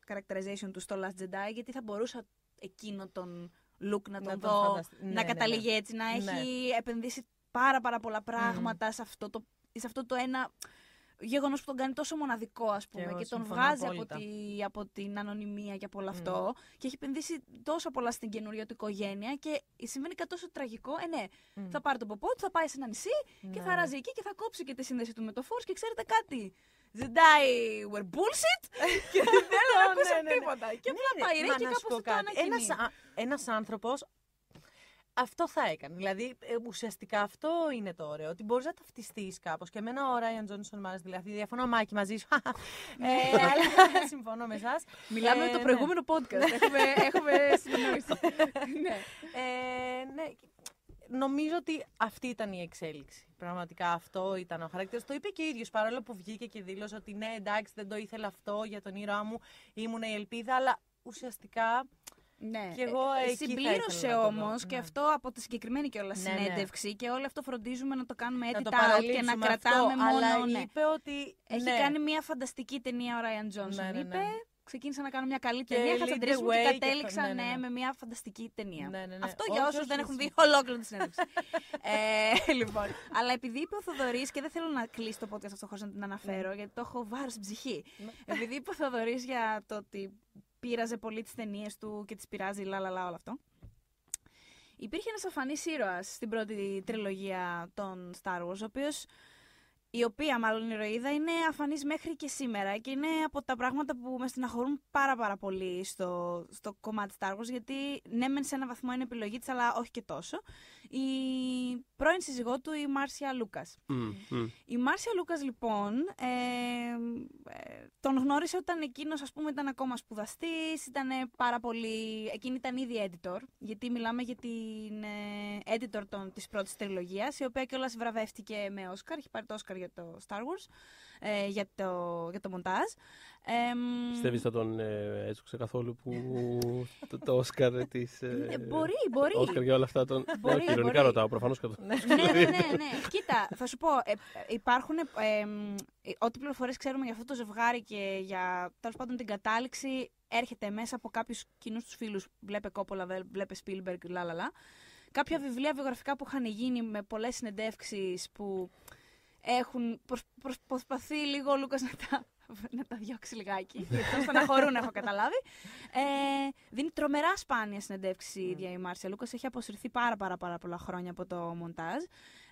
characterization του στο Last Jedi, γιατί θα μπορούσα εκείνο τον look να τον δω, να καταλήγει έτσι, να έχει επενδύσει πάρα πάρα πολλά πράγματα mm. σε, αυτό το, σε αυτό το ένα γεγονός που τον κάνει τόσο μοναδικό, ας πούμε, και, και τον βγάζει από, τη, από την ανωνυμία και από όλο mm. αυτό, και έχει επενδύσει τόσο πολλά στην καινούργια του οικογένεια και συμβαίνει κάτι τόσο τραγικό, ε ναι, mm. θα πάρει τον ποπό του, θα πάει σε ένα νησί mm. και θα ράζει εκεί και θα κόψει και τη σύνδεση του με το Force και ξέρετε κάτι. Jedi were bullshit και δεν θα ακούσουν τίποτα. Και απλά πάει ρε και κάπως το ανακοινεί. Ένας άνθρωπος αυτό θα έκανε. Δηλαδή, ε, ουσιαστικά αυτό είναι το ωραίο. Ότι μπορείς να ταυτιστείς κάπως. Και εμένα ο Ράιαν Τζόνσον μ' άρεσε. Δηλαδή, διαφωνώ Μάκη μαζί σου. ε, αλλά συμφωνώ με εσάς. Μιλάμε ε, το προηγούμενο ναι. podcast. έχουμε έχουμε συνεννόηση. ναι. Ε, ναι. Νομίζω ότι αυτή ήταν η εξέλιξη. Πραγματικά αυτό ήταν ο χαρακτήρας. Το είπε και ο ίδιος, παρόλο που βγήκε και δήλωσε ότι ναι, εντάξει, δεν το ήθελα αυτό για τον ήρωά μου. Ήμουν η ελπίδα, αλλά ουσιαστικά. Ναι, και εγώ συμπλήρωσε όμως ναι. και αυτό από τη συγκεκριμένη κιόλα ναι, συνέντευξη ναι. και όλο αυτό φροντίζουμε να το κάνουμε edit out και να αυτό, κρατάμε μόνο. Ναι. Είπε ότι έχει ναι. κάνει μια φανταστική ταινία ο Ράιαν Τζόνσον. Ναι, ναι, ναι. Είπε, ξεκίνησα να κάνω μια καλή ταινία, θα τσαντρίσουμε και κατέληξα ναι, ναι, ναι. Ναι, με μια φανταστική ταινία. Ναι, ναι, ναι. Αυτό όχι, για όσους όχι, δεν έχουν δει ολόκληρη τη συνέντευξη. ε, λοιπόν. Αλλά επειδή είπε ο Θοδωρής, και δεν θέλω να κλείσω το podcast αυτό χωρίς να την αναφέρω, γιατί το έχω βάρος στην ψυχή. Επειδή είπε ο Θοδωρής για το ότι. Πήραζε πολύ τις ταινίες του και τις πειράζει λαλαλα όλο αυτό. Υπήρχε ένας αφανής ήρωας στην πρώτη τριλογία των Star Wars, ο οποίος, η οποία μάλλον η ηρωίδα είναι αφανής μέχρι και σήμερα και είναι από τα πράγματα που με στεναχωρούν πάρα πάρα πολύ στο, στο κομμάτι Star Wars, γιατί ναι μεν σε ένα βαθμό είναι επιλογή της, αλλά όχι και τόσο. Η πρώην σύζυγό του, η Μάρσια Λούκας. Mm, mm. Η Μάρσια Λούκας λοιπόν ε, ε, τον γνώρισε όταν εκείνος, ας πούμε, ήταν ακόμα σπουδαστής, ήταν πάρα πολύ... Εκείνη ήταν ήδη editor, γιατί μιλάμε για την ε, editor των, της πρώτης τριλογίας, η οποία κιόλας βραβεύτηκε με Όσκαρ, έχει πάρει το Όσκαρ για το Star Wars, ε, για, το, για το μοντάζ. Ε, Πιστεύεις θα τον ε, έτσουξε καθόλου που το Όσκαρ της... Ε, μπορεί, μπορεί. Όσκαρ και όλα αυτά τον... Μπορεί, ναι, ειρωνικά ρωτάω, προφανώς και το... ναι, ναι, ναι, ναι. Κοίτα, θα σου πω, ε, υπάρχουν... Ε, ε, ό,τι πληροφορίες ξέρουμε για αυτό το ζευγάρι και για, τέλος πάντων, την κατάληξη έρχεται μέσα από κάποιους κοινούς τους φίλους. Βλέπε Κόπολα, βλέπε Spielberg, λαλαλα. Κάποια βιβλία βιογραφικά που είχαν γίνει με πολλές συνεντεύξεις που... Έχουν προσ, προσ, προσπαθεί λίγο ο Λούκας να τα, να τα διώξει λιγάκι, γιατί τον στεναχωρούν, έχω καταλάβει. Ε, δίνει τρομερά σπάνια συνεντεύξεις η ίδια η Μάρσια Λούκας, έχει αποσυρθεί πάρα, πάρα πάρα πολλά χρόνια από το μοντάζ.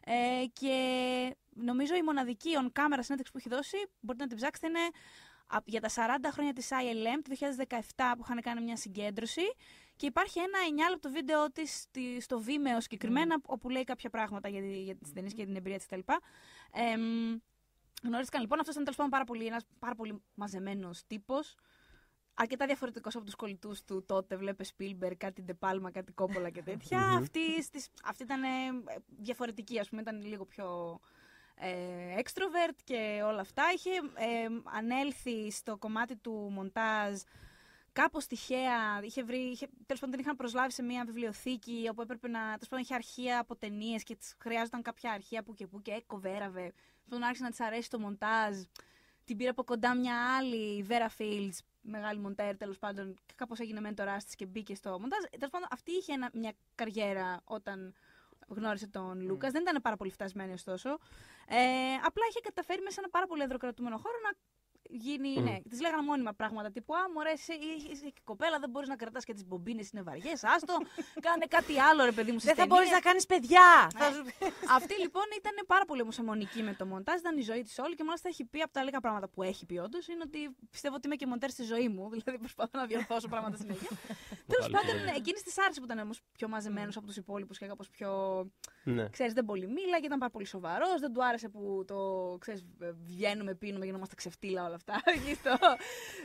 Ε, και νομίζω η μοναδική on camera συνέντευξη που έχει δώσει, μπορείτε να την ψάξετε, είναι για τα σαράντα χρόνια της άι ελ εμ, το δύο χιλιάδες δεκαεπτά που είχαν κάνει μια συγκέντρωση. Και υπάρχει ένα εννιά λεπτό βίντεο της στο Vimeo συγκεκριμένα, mm. όπου λέει κάποια πράγματα για, για τις ταινίες και την εμπειρία της κτλ. Ε, γνωρίστηκαν λοιπόν, αυτός ήταν τέλος πάντων πάρα πολύ, ένας πάρα πολύ μαζεμένος τύπος. Αρκετά διαφορετικός από τους κολλητούς του τότε, βλέπε Spielberg, κάτι De Palma, κάτι Coppola και τέτοια. αυτή, στις, αυτή ήταν διαφορετική, ας πούμε, ήταν λίγο πιο... Ε, extrovert και όλα αυτά. Είχε ε, ανέλθει στο κομμάτι του μοντάζ κάπως τυχαία. Είχε βρει, είχε, τέλος πάντων, την είχαν προσλάβει σε μια βιβλιοθήκη όπου έπρεπε να. Τέλος πάντων, είχε αρχεία από ταινίες και χρειάζονταν κάποια αρχεία που και που και κοβέραβε. Τον άρχισε να της αρέσει το μοντάζ. Την πήρε από κοντά μια άλλη, η Βέρα Fields, μεγάλη μοντέρ, τέλος πάντων. Κάπως έγινε μέντορας της και μπήκε στο μοντάζ. Τέλος πάντων, αυτή είχε ένα, μια καριέρα όταν. Γνώρισε τον Λούκας, mm. δεν ήταν πάρα πολύ φτασμένη ωστόσο. Ε, απλά είχε καταφέρει μέσα σε ένα πάρα πολύ αδροκρατούμενο χώρο να γίνει, mm. ναι, της λέγανε μόνιμα πράγματα τύπου «Α, μωρέ, εσύ είσαι και κοπέλα, δεν μπορείς να κρατάς και τις μπομπίνες, είναι βαριές, άστο, κάνε κάτι άλλο ρε παιδί μου». Δεν θα μπορείς να κάνεις παιδιά. Ναι. Αυτή λοιπόν ήταν πάρα πολύ όμως αιμονική με το μοντάζ, ήταν η ζωή της όλη και μάλιστα έχει πει από τα λίγα πράγματα που έχει πει όντως, είναι ότι πιστεύω ότι είμαι και μοντέρ στη ζωή μου, δηλαδή προσπαθώ να διορθώσω πράγματα συνέχεια. Τέλος πάντων, εκείνης της άρεσε που ήταν όμως πιο μαζεμένος από τους υπόλοιπους και κάπως πιο. Ναι. Ξέρεις, δεν πολύ μίλαγε, ήταν πάρα πολύ σοβαρός, δεν του άρεσε που το ξέρεις, βγαίνουμε, πίνουμε, γινόμαστε ξεφτύλα όλα αυτά. στο,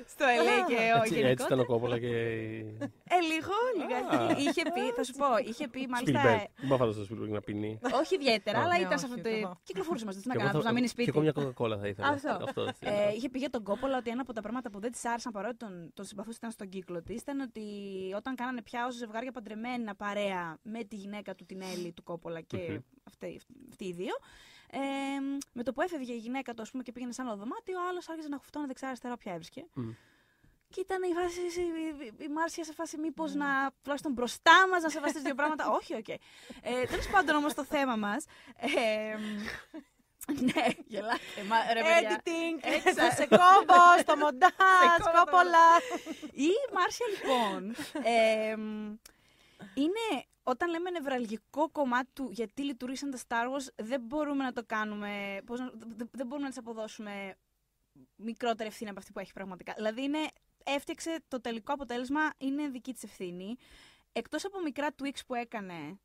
στο ελ έι και ο γενικότερα. Έτσι ήταν ο Κόπολα και. Ε, λίγο, λίγα. Είχε πει, θα σου πω, είχε πει μάλιστα. Μα φαντάζομαι στο Spielberg να πίνει. Όχι ιδιαίτερα, αλλά ήταν σε αυτό το. Κυκλοφορούσε μαζί, τι να κάνω, να μείνει σπίτι. Και εγώ μια κοκακόλα θα ήθελα. Αυτό. Είχε πει για τον Κόπολα ότι ένα από τα πράγματα που δεν τη άρεσαν παρότι τον συμπαθούσε ήταν στον κύκλο τη ήταν ότι όταν κάνανε πια ω ζευγάρια παντρεμένα παρέα με τη γυναίκα του την Έλλη του Κόπολα και mm-hmm. αυτοί, αυτοί οι δύο. Ε, με το που έφευγε η γυναίκα του ας πούμε, και πήγαινε σε άλλο δωμάτιο, ο άλλος άρχισε να χουφτώνει δεξιά-αριστερά όποια έβρισκε. Mm. Και ήταν η, φάση, η, η Μάρσια σε φάση μήπως mm. να τουλάχιστον μπροστά μας να σεβαστείς δύο πράγματα. Όχι, οκ. Okay. Ε, τέλος πάντων όμως το θέμα μας. Ε, ναι, γελάτε. Editing, σε κόμπο, στο μοντάζ, Κόπολα. Η Μάρσια λοιπόν. Ε, είναι, όταν λέμε νευραλγικό κομμάτι του γιατί λειτουργήσαν τα Star Wars, δεν μπορούμε να το κάνουμε, πώς να, δεν μπορούμε να της αποδώσουμε μικρότερη ευθύνη από αυτή που έχει πραγματικά. Δηλαδή, είναι, έφτιαξε το τελικό αποτέλεσμα, είναι δική της ευθύνη. Εκτός από μικρά tweaks που έκανε,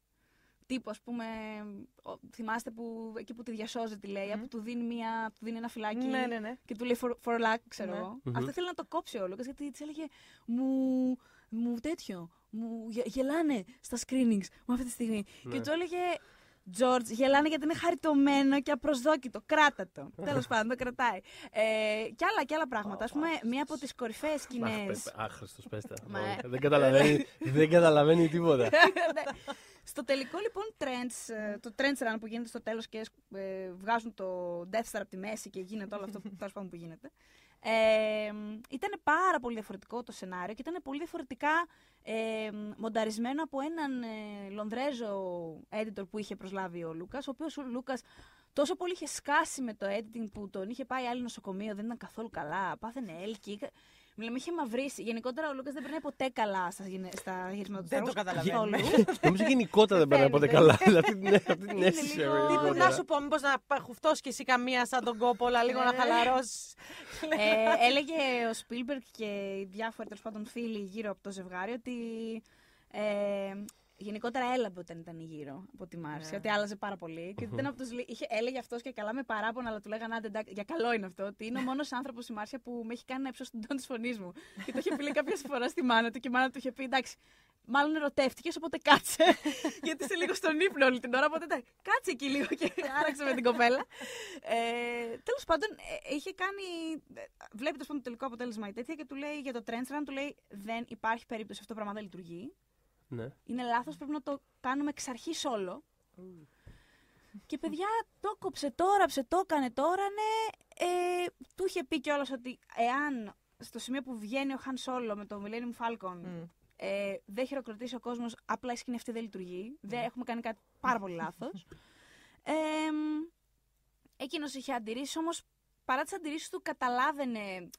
τύπου ας πούμε, θυμάστε που, εκεί που τη διασώζει τη Λέια, mm. που του δίνει, μια, του δίνει ένα φυλάκι ναι, ναι, ναι. και του λέει for, for luck, ξέρω εγώ. Ναι. Mm-hmm. Αυτό ήθελε να το κόψει όλο, γιατί της έλεγε μου, μου τέτοιο. Μου γελάνε στα screenings μου αυτή τη στιγμή. Ναι. Και του έλεγε George, γελάνε γιατί είναι χαριτωμένο και απροσδόκητο. Κράτα το. Τέλος πάντων, το κρατάει. Ε, κι άλλα και άλλα πράγματα. Ας πούμε, μία από τις κορυφαίες σκηνές. Άχρηστος, πες τα. Δεν καταλαβαίνει, δεν καταλαβαίνει τίποτα. Στο τελικό λοιπόν trends, το trends run που γίνεται στο τέλος και ε, βγάζουν το Death Star από τη μέση και γίνεται όλο αυτό που, που γίνεται. Ε, ήταν πάρα πολύ διαφορετικό το σενάριο και ήταν πολύ διαφορετικά ε, μονταρισμένο από έναν ε, Λονδρέζο editor που είχε προσλάβει ο Λούκας, ο οποίος ο Λούκας τόσο πολύ είχε σκάσει με το editing που τον είχε πάει άλλο νοσοκομείο, δεν ήταν καθόλου καλά, πάθαινε έλκη. Μιλάμε, είχε μαυρίσει. Γενικότερα ο Λούκας δεν περνάει ποτέ καλά στα γυρίσματα του. Δεν το καταλαβαίνω. Νομίζω γενικότερα δεν περνάει ποτέ καλά. Αυτή την αίσθηση. Τι να σου πω, μήπως να χουφτώσεις κι εσύ καμία σαν τον Κόπολα, λίγο να χαλαρώσεις. Έλεγε ο Σπίλμπεργκ και οι διάφοροι τέλος πάντων φίλοι γύρω από το ζευγάρι ότι. Γενικότερα έλαμπε όταν ήταν γύρω από τη Μάρσια, yeah. ότι άλλαζε πάρα πολύ. Και ήταν από τους, είχε, έλεγε αυτός και καλά με παράπονα, αλλά του λέγανε άντε εντάξει, για καλό είναι αυτό, ότι είναι ο μόνος άνθρωπος η Μάρσια που με έχει κάνει να έψω στον τόνο της φωνής μου. Και το είχε πει κάποια φορά στη μάνα του και η μάνα του είχε πει εντάξει. Μάλλον ερωτεύτηκες, οπότε κάτσε. Γιατί είσαι λίγο στον ύπνο όλη την ώρα. Οπότε τα... κάτσε εκεί λίγο και άραξε με την κοπέλα. Ε, τέλος πάντων, ε, είχε κάνει. Βλέπει το τελικό αποτέλεσμα η τέτοια και του λέει για το Trench Run, του λέει δεν υπάρχει περίπτωση αυτό το πράγμα δεν λειτουργεί. Ναι. Είναι λάθος, πρέπει να το κάνουμε εξ αρχής όλο. Mm. Και παιδιά, το κόψε τώρα, το έκανε τώρα, ναι. Ε, του είχε πει κιόλας ότι εάν στο σημείο που βγαίνει ο Han Solo με το Millennium Falcon mm. ε, δεν χειροκροτήσει ο κόσμος, απλά η σκηνή αυτή δεν λειτουργεί. Mm. Δεν έχουμε κάνει κάτι πάρα πολύ λάθος. Ε, εκείνος είχε αντιρρήσεις, όμως παρά τις αντιρρήσεις του καταλάβαινε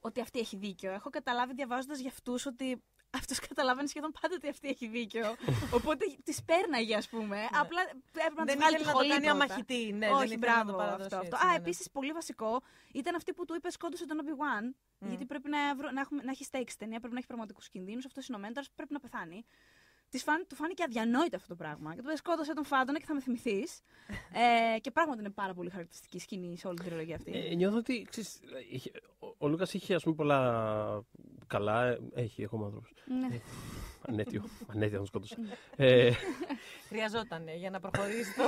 ότι αυτή έχει δίκιο. Έχω καταλάβει διαβάζοντας για αυτούς ότι αυτός καταλαβαίνει σχεδόν πάντα ότι αυτή έχει δίκιο. Οπότε τις πέρναγε, ας πούμε. Απλά έπρεπε να βγάλει τη χολή. Δεν ήθελε να το κάνει αμαχητή. Ναι, όχι, μπράβο, αυτό. Α, επίσης πολύ βασικό ήταν αυτή που του είπε σκότωσε τον Obi-Wan. Γιατί πρέπει να έχει stakes ταινία, πρέπει να έχει πραγματικούς κινδύνους. Αυτός είναι ο μέντορας, πρέπει να πεθάνει. Του φάνηκε αδιανόητο αυτό το πράγμα. Και του είπε σκότωσε τον Φάντονα και θα με θυμηθείς. Και πράγματι είναι πάρα πολύ χαρακτηριστική σκηνή σε όλη την τριλογία αυτή. Νιώθω ότι ο Λούκας είχε πολλά. Καλά, έχει, έχουμε ανθρώπους. Ναι. Ανέτειο, ανέτειο να σκότωσε. Χρειαζόταν για να προχωρήσει το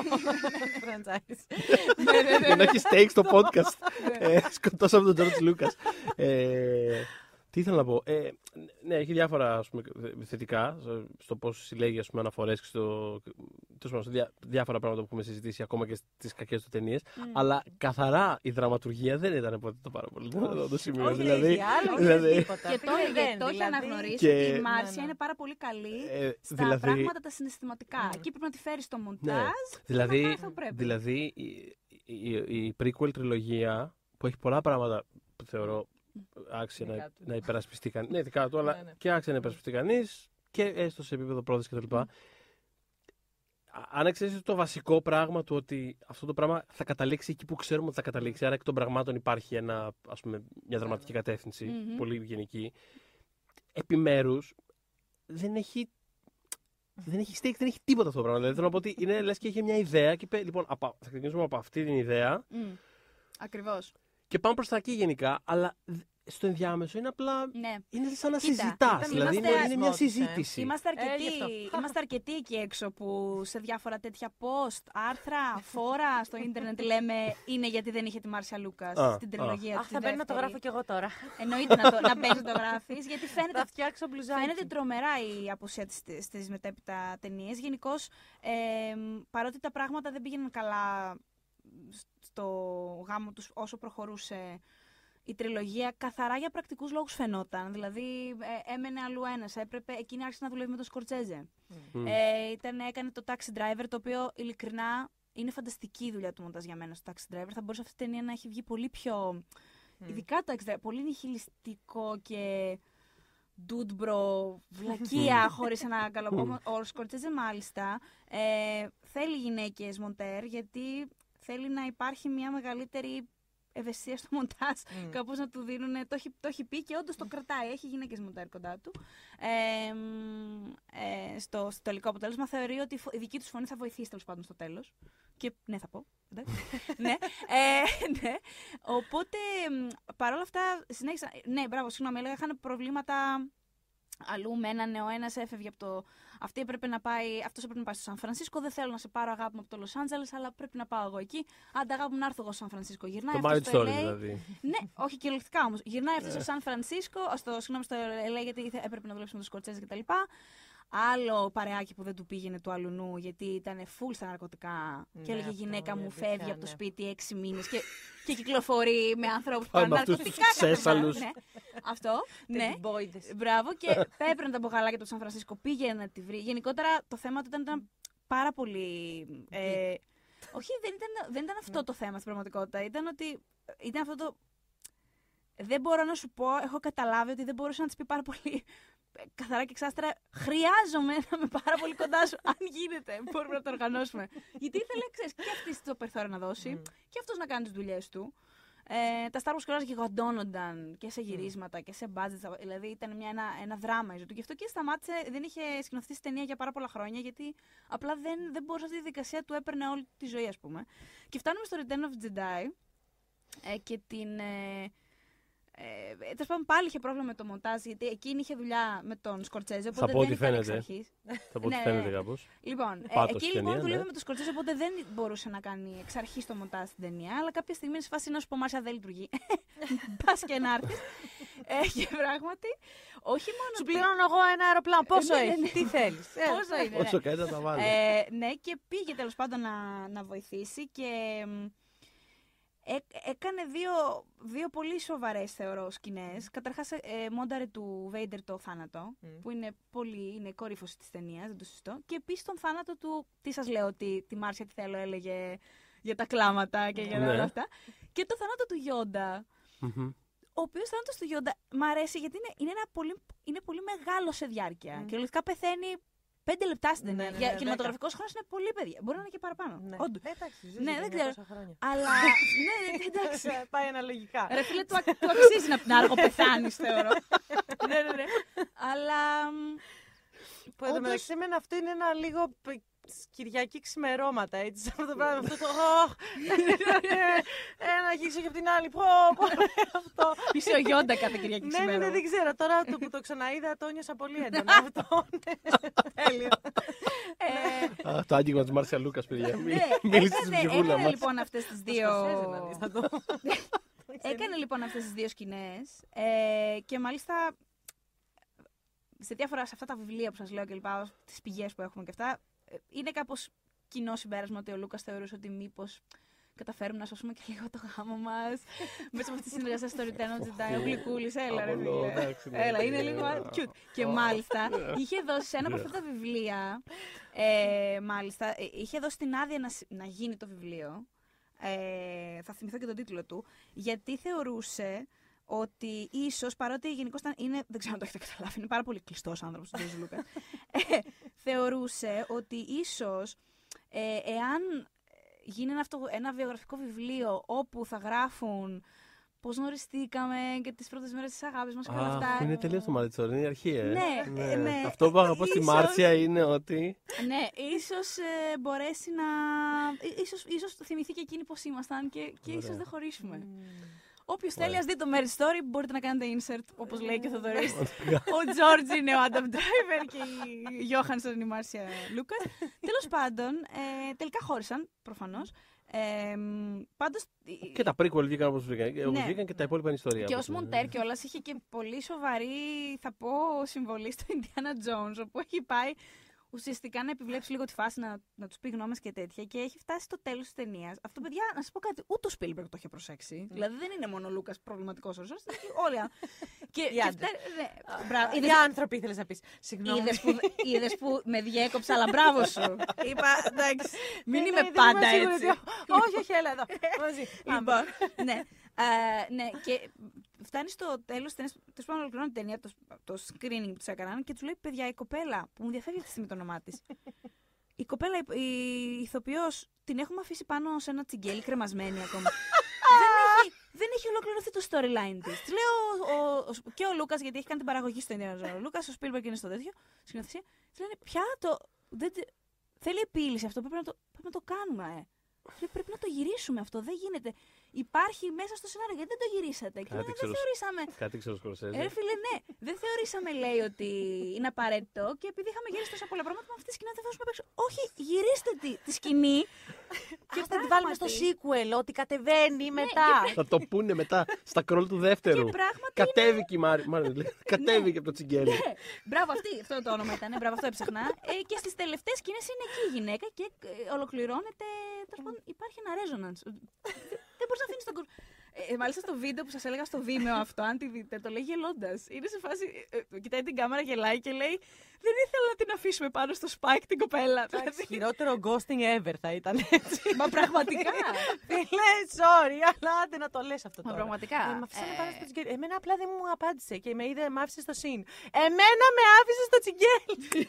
franchise. Για να έχει stakes το podcast. Σκοτώσαμε τον George Lucas. Τι ήθελα να πω. Ναι, έχει διάφορα θετικά στο πώς συλλέγει αναφορές και στο διάφορα πράγματα που έχουμε συζητήσει ακόμα και στις κακές του ταινίες. Αλλά καθαρά η δραματουργία δεν ήταν ποτέ το πάρα πολύ το σημείο. Όχι, δηλαδή. Και το είχε αναγνωρίσει ότι η Μάρσια είναι πάρα πολύ καλή στα πράγματα τα συναισθηματικά. Εκεί πρέπει να τη φέρει στο μοντάζ. Δηλαδή η prequel τριλογία που έχει πολλά πράγματα που θεωρώ άξια να, να υπερασπιστεί κανείς. Ναι, δικά του, αλλά ναι, ναι. και άξια να υπερασπιστεί κανείς και έστω σε επίπεδο πρόθεση κτλ. Mm. Αν εξαιρέσει το βασικό πράγμα του ότι αυτό το πράγμα θα καταλήξει εκεί που ξέρουμε ότι θα καταλήξει, άρα εκ των πραγμάτων υπάρχει ένα, ας πούμε, μια δραματική κατεύθυνση, mm-hmm. πολύ γενική, επιμέρους δεν έχει. Δεν έχει στέκει, δεν έχει τίποτα αυτό το πράγμα. Δηλαδή θέλω να πω ότι είναι λες και έχει μια ιδέα και είπε, λοιπόν, θα ξεκινήσουμε από αυτή την ιδέα. Mm. Ακριβώς. Και πάμε προς τα εκεί γενικά, αλλά στο ενδιάμεσο είναι απλά. Ναι. Είναι σαν να συζητάς. Δηλαδή είναι, είναι μια συζήτηση. Είμαστε αρκετοί, είμαστε αρκετοί εκεί έξω που σε διάφορα τέτοια post, άρθρα, φόρα στο ίντερνετ λέμε είναι γιατί δεν είχε τη Μάρσια Λούκας στην τριλογία. Αχ, θα μπαίνει να το γράφω κι εγώ τώρα. Εννοείται να, να μπαίνει να το γράφει, γιατί φαίνεται. Θα φτιάξω μπλουζάκι. Φαίνεται τρομερά η απουσία της στις μετέπειτα ταινίες. Γενικώς, ε, παρότι τα πράγματα δεν πήγαιναν καλά στο γάμο τους όσο προχωρούσε η τριλογία, καθαρά για πρακτικούς λόγους φαινόταν. Δηλαδή, ε, έμενε αλλού ένας. Έπρεπε, εκείνη άρχισε να δουλεύει με τον Σκορτσέζε. Mm. Ε, ήταν, έκανε το Taxi Driver, το οποίο ειλικρινά είναι φανταστική η δουλειά του μοντάζ για μένα στο Taxi Driver. Θα μπορούσε αυτή η ταινία να έχει βγει πολύ πιο. Mm. Ειδικά το Taxi Driver. Πολύ νιχιλιστικό και. Ντούντμπρο, βλακεία, χωρίς ένα καλοπόμο. Ο Σκορτσέζε, μάλιστα, ε, θέλει γυναίκες μοντέρ, γιατί θέλει να υπάρχει μια μεγαλύτερη ευαισθησία στο μοντάζ, mm. κάπως να του δίνουν, το έχει πει και όντως το κρατάει, έχει γυναίκες μοντέρ κοντά του. Ε, ε, στο, στο τελικό αποτέλεσμα θεωρεί ότι η δική τους φωνή θα βοηθήσει τέλος πάντων στο τέλος. Και ναι θα πω, εντάξει. ναι, ε, ναι. Οπότε παρόλα αυτά συνέχισα, ναι μπράβο συγγνώμη, έλεγα είχαν προβλήματα αλλού μένανε, ο ένας έφευγε από το. Αυτή έπρεπε να πάει, αυτός έπρεπε να πάει στο Σαν Φρανσίσκο. Δεν θέλω να σε πάρω αγάπη μου από το Λος Άντζελες, αλλά πρέπει να πάω εγώ εκεί. Άντε, αγάπη μου να έρθω εγώ στο Σαν Φρανσίσκο. Γυρνάει αυτό στο Ελ Έι. Δηλαδή. Ναι, όχι κυριολεκτικά όμως. Γυρνάει αυτό στο Σαν Φρανσίσκο, στο, συγγνώμη, στο Ελ Έι, γιατί έπρεπε να δουλέψει με τον Σκορτσέζε κτλ. Άλλο παρεάκι που δεν του πήγαινε του αλουνού, γιατί ήταν full στα ναρκωτικά. Ναι, και έλεγε η γυναίκα μου φεύγει ναι. από το σπίτι έξι μήνες και, και κυκλοφορεί με ανθρώπους που κάνουν ναρκωτικά. Σέσσαλους. Ναι. Αυτό. ναι. Μπράβο. Και έπαιρνε τα μπογαλάκια του Σαν Φρανσίσκο, πήγαινε να τη βρει. Γενικότερα το θέμα του ήταν, ήταν πάρα πολύ. Ε, όχι, δεν ήταν, δεν ήταν αυτό το θέμα στην πραγματικότητα. Ήταν ότι. Ήταν αυτό το. Δεν μπορώ να σου πω, έχω καταλάβει ότι δεν μπορούσε να τη πει πάρα πολύ. Καθαρά και εξάστερα, χρειάζομαι να είμαι πάρα πολύ κοντά σου. Αν γίνεται, μπορούμε να το οργανώσουμε. Γιατί ήθελε, ξέρεις, και αυτή το περιθώριο να δώσει, mm. και αυτός να κάνει τις δουλειές του. Ε, τα Star Wars κιόλας γιγαντώνονταν και σε γυρίσματα mm. και σε budgets. Δηλαδή ήταν μια, ένα, ένα δράμα η ζωή του. Γι' αυτό και σταμάτησε, δεν είχε σκηνοθετήσει ταινία για πάρα πολλά χρόνια, γιατί απλά δεν, δεν μπορούσε αυτή τη δικασία του έπαιρνε όλη τη ζωή, ας πούμε. Και φτάνουμε στο Return of the Jedi ε, και την. Ε, Ε, Τέλος πάντων, πάλι είχε πρόβλημα με το μοντάζ, γιατί εκείνη είχε δουλειά με τον Σκορτσέζε. Θα πω ότι φαίνεται. Θα πω ότι φαίνεται κάπως. Λοιπόν, ε, εκείνη λοιπόν δουλεύει ναι. με τον Σκορτσέζε, οπότε δεν μπορούσε να κάνει εξ αρχής το μοντάζ στην ταινία. Αλλά κάποια στιγμή σε φάση να σου πω: Μάρσια, δεν λειτουργεί. Πας και να έρθεις. ε, και πράγματι, όχι μόνο. Σου πληρώνω εγώ ένα αεροπλάνο. Πόσο έχει, τι θέλεις. Πόσο είναι. Πόσο κάνει να τα βάλει. Ναι, και πήγε τέλος πάντων να βοηθήσει και. Έ, έκανε δύο, δύο πολύ σοβαρές, θεωρώ, σκηνές. Καταρχάς, ε, μόνταρε του Vader το θάνατο, mm. που είναι, πολύ, είναι κορύφωση της ταινίας, δεν το συζητώ. Και επίσης τον θάνατο του, τι σας λέω, ότι τη Μάρσια τι θέλω, έλεγε για τα κλάματα και για όλα ναι. αυτά. Και το θάνατο του Yoda, mm-hmm. ο οποίος θάνατος του Yoda μ' αρέσει γιατί είναι, είναι, ένα πολύ, είναι πολύ μεγάλο σε διάρκεια. Mm. Και ολικά πεθαίνει... Πέντε λεπτά στην ταινία. Ναι, ναι, ναι, για κινηματογραφικό χρόνο είναι πολύ παιδιά. Μπορεί να είναι και παραπάνω. Ναι, όντως. Εντάξει, ναι, δεν ξέρω. Αλλά. ναι, εντάξει. Πάει αναλογικά. Ρε φίλε, του αξίζει να πεινάρει, εγώ πεθάνει, θεωρώ. ναι, ναι, ναι. Αλλά. Που εν τω μεταξύ, εμένα αυτό είναι ένα λίγο. Κυριακή ξημερώματα, έτσι, σε αυτό το πράγμα, αυτό το ένα γύρισε και από την άλλη, πω, πω, αυτό. Είσαι ο Γιόντα κάθε Κυριακή ξημερώματα. Ναι, ναι, δεν ξέρω, τώρα που το ξαναείδα το νιώσα πολύ έντονα αυτό, τέλειο. Το άγγιγμα της Μάρσια Λούκας, παιδιά, μίλησε στην ψυχούλα μας. Έκανε λοιπόν αυτές τις δύο... Έκανε λοιπόν αυτές τις δύο σκηνές και μάλιστα... Σε διάφορα, σε αυτά τα βιβλία που σας λέω και λοιπά, τις πηγές που έχουμε και αυτά, είναι κάπως κοινό συμπέρασμα ότι ο Λούκας θεωρούσε ότι μήπως καταφέρουμε να σώσουμε και λίγο το γάμο μας. Μέσα από αυτή τη συνεργασία στο Return of the Jedi, ο Γλυκούλης, έλα ρε φίλε. Έλα, είναι λίγο cute. Και μάλιστα, είχε δώσει σε ένα από αυτά τα βιβλία, μάλιστα, είχε δώσει την άδεια να γίνει το βιβλίο, θα θυμηθώ και τον τίτλο του, γιατί θεωρούσε ότι ίσως, παρότι γενικώς είναι, δεν ξέρω αν το έχετε καταλάβει, είναι πάρα πολύ κλειστός άνθρωπος του George Lucas, ε, θεωρούσε ότι ίσως ε, εάν γίνει ένα, αυτό, ένα βιογραφικό βιβλίο όπου θα γράφουν πώς γνωριστήκαμε και τις πρώτες μέρες της αγάπης μας και όλα αυτά. Είναι τελείως το μάτι, είναι η αρχή, ε. Ναι, ναι. Ε, ναι. Αυτό που αγαπώ ίσως... στη Μάρσια είναι ότι... Ναι, ίσως ε, μπορέσει να... Ίσως, ίσως θυμηθεί και εκείνη πώς ήμασταν και, και ίσως δεν χωρίσουμε. Mm. Όποιος θέλει, ας δει το Marriage Story, μπορείτε να κάνετε insert, όπως λέει και ο Θοδωρής. Ο George είναι ο Adam Driver και η Johansson η Marcia Lucas. Τέλος πάντων, ε, τελικά χώρισαν, προφανώς. Ε, πάντως, και τα prequel βγήκαν όπως βγήκαν, ναι, και τα υπόλοιπα είναι ιστορία. Και ο Μοντέρ κιόλας είχε και πολύ σοβαρή, θα πω, συμβολή στο Indiana Jones, όπου έχει πάει ουσιαστικά να επιβλέψει λίγο τη φάση, να, να τους πει γνώμες και τέτοια, και έχει φτάσει στο τέλος της ταινίας. Αυτό, παιδιά, να σας πω κάτι, ούτε ο Spielberg το είχε προσέξει. Mm. Δηλαδή δεν είναι μόνο ο Λούκας προβληματικός ορισμός, είναι όλοι. Και οι ναι, άνθρωποι ήθελες να πεις. Συγγνώμη. Είδες που, είδες που με διέκοψα, αλλά μπράβο σου. Είπα, εντάξει, μην είμαι πάντα έτσι. Όχι, όχι, έλα εδώ. Ε, ναι, και φτάνει στο τέλος, τους πάνω ολοκληρώνει την ταινία, το, το screening που τους έκαναν και τους λέει, παιδιά, η κοπέλα που μου διαφεύγει αυτή τη στιγμή το όνομά της, η κοπέλα, η, η ηθοποιός, την έχουμε αφήσει πάνω σε ένα τσιγκέλι κρεμασμένη ακόμα. δεν, έχει, δεν έχει ολοκληρωθεί το storyline της. Της λέω ο, ο, και ο Λούκας, γιατί έχει κάνει την παραγωγή στο Indiana Jones, ο Λούκας, ο Spielberg είναι στο τέτοιο, σκηνοθεσία, της λένε, πια το, δεν, θέλει επίλυση αυτό, πρέπει να το, πρέπει να το κάνουμε, ε. Πρέπει να το γυρίσουμε αυτό, δεν γίνεται. Υπάρχει μέσα στο σενάριο, γιατί δεν το γυρίσατε. Και δεν θεωρήσαμε. Κάτι ξέρω, Σκορσέζε. Ρε φίλε, ναι, δεν θεωρήσαμε, λέει, ότι είναι απαραίτητο. Και επειδή είχαμε γυρίσει τόσα πολλά πράγματα, με αυτή τη σκηνή δεν θέλουμε να παίξουμε. Όχι, γυρίστε τη, τη σκηνή. Και θα τη βάλουμε στο sequel, ότι κατεβαίνει μετά. Θα το πούνε μετά, στα κρόλ του δεύτερου. Κατέβηκε η Μάρι. Κατέβηκε από το τσιγκέλι. Μπράβο, αυτή, αυτό το όνομα ήταν. Μπράβο, αυτό έψαχνα. Και στι τελευταίε σκηνέ είναι εκεί η γυναίκα και ολοκληρώνεται. Υπάρχει ένα resonance. Δεν μπορείς να αφήνεις τον κόσμο. Ε, μάλιστα στο βίντεο που σας έλεγα στο Vimeo αυτό, αν τη δείτε, το λέει γελώντας. Είναι σε φάση, ε, κοιτάει την κάμερα, γελάει και λέει, δεν ήθελα να την αφήσουμε πάνω στο Spike την κοπέλα. Δηλαδή, χειρότερο ghosting ever θα ήταν έτσι. Μα πραγματικά. Τι λες, sorry, αλλά άντε να το λες αυτό τώρα. Μα πραγματικά. Ε, μ' αφήσανε πάνω στο τσιγκέλι. Εμένα απλά δεν μου απάντησε και με είδε, μ' άφησε στο συν. Εμένα με άφησε στο τσιγκέλι.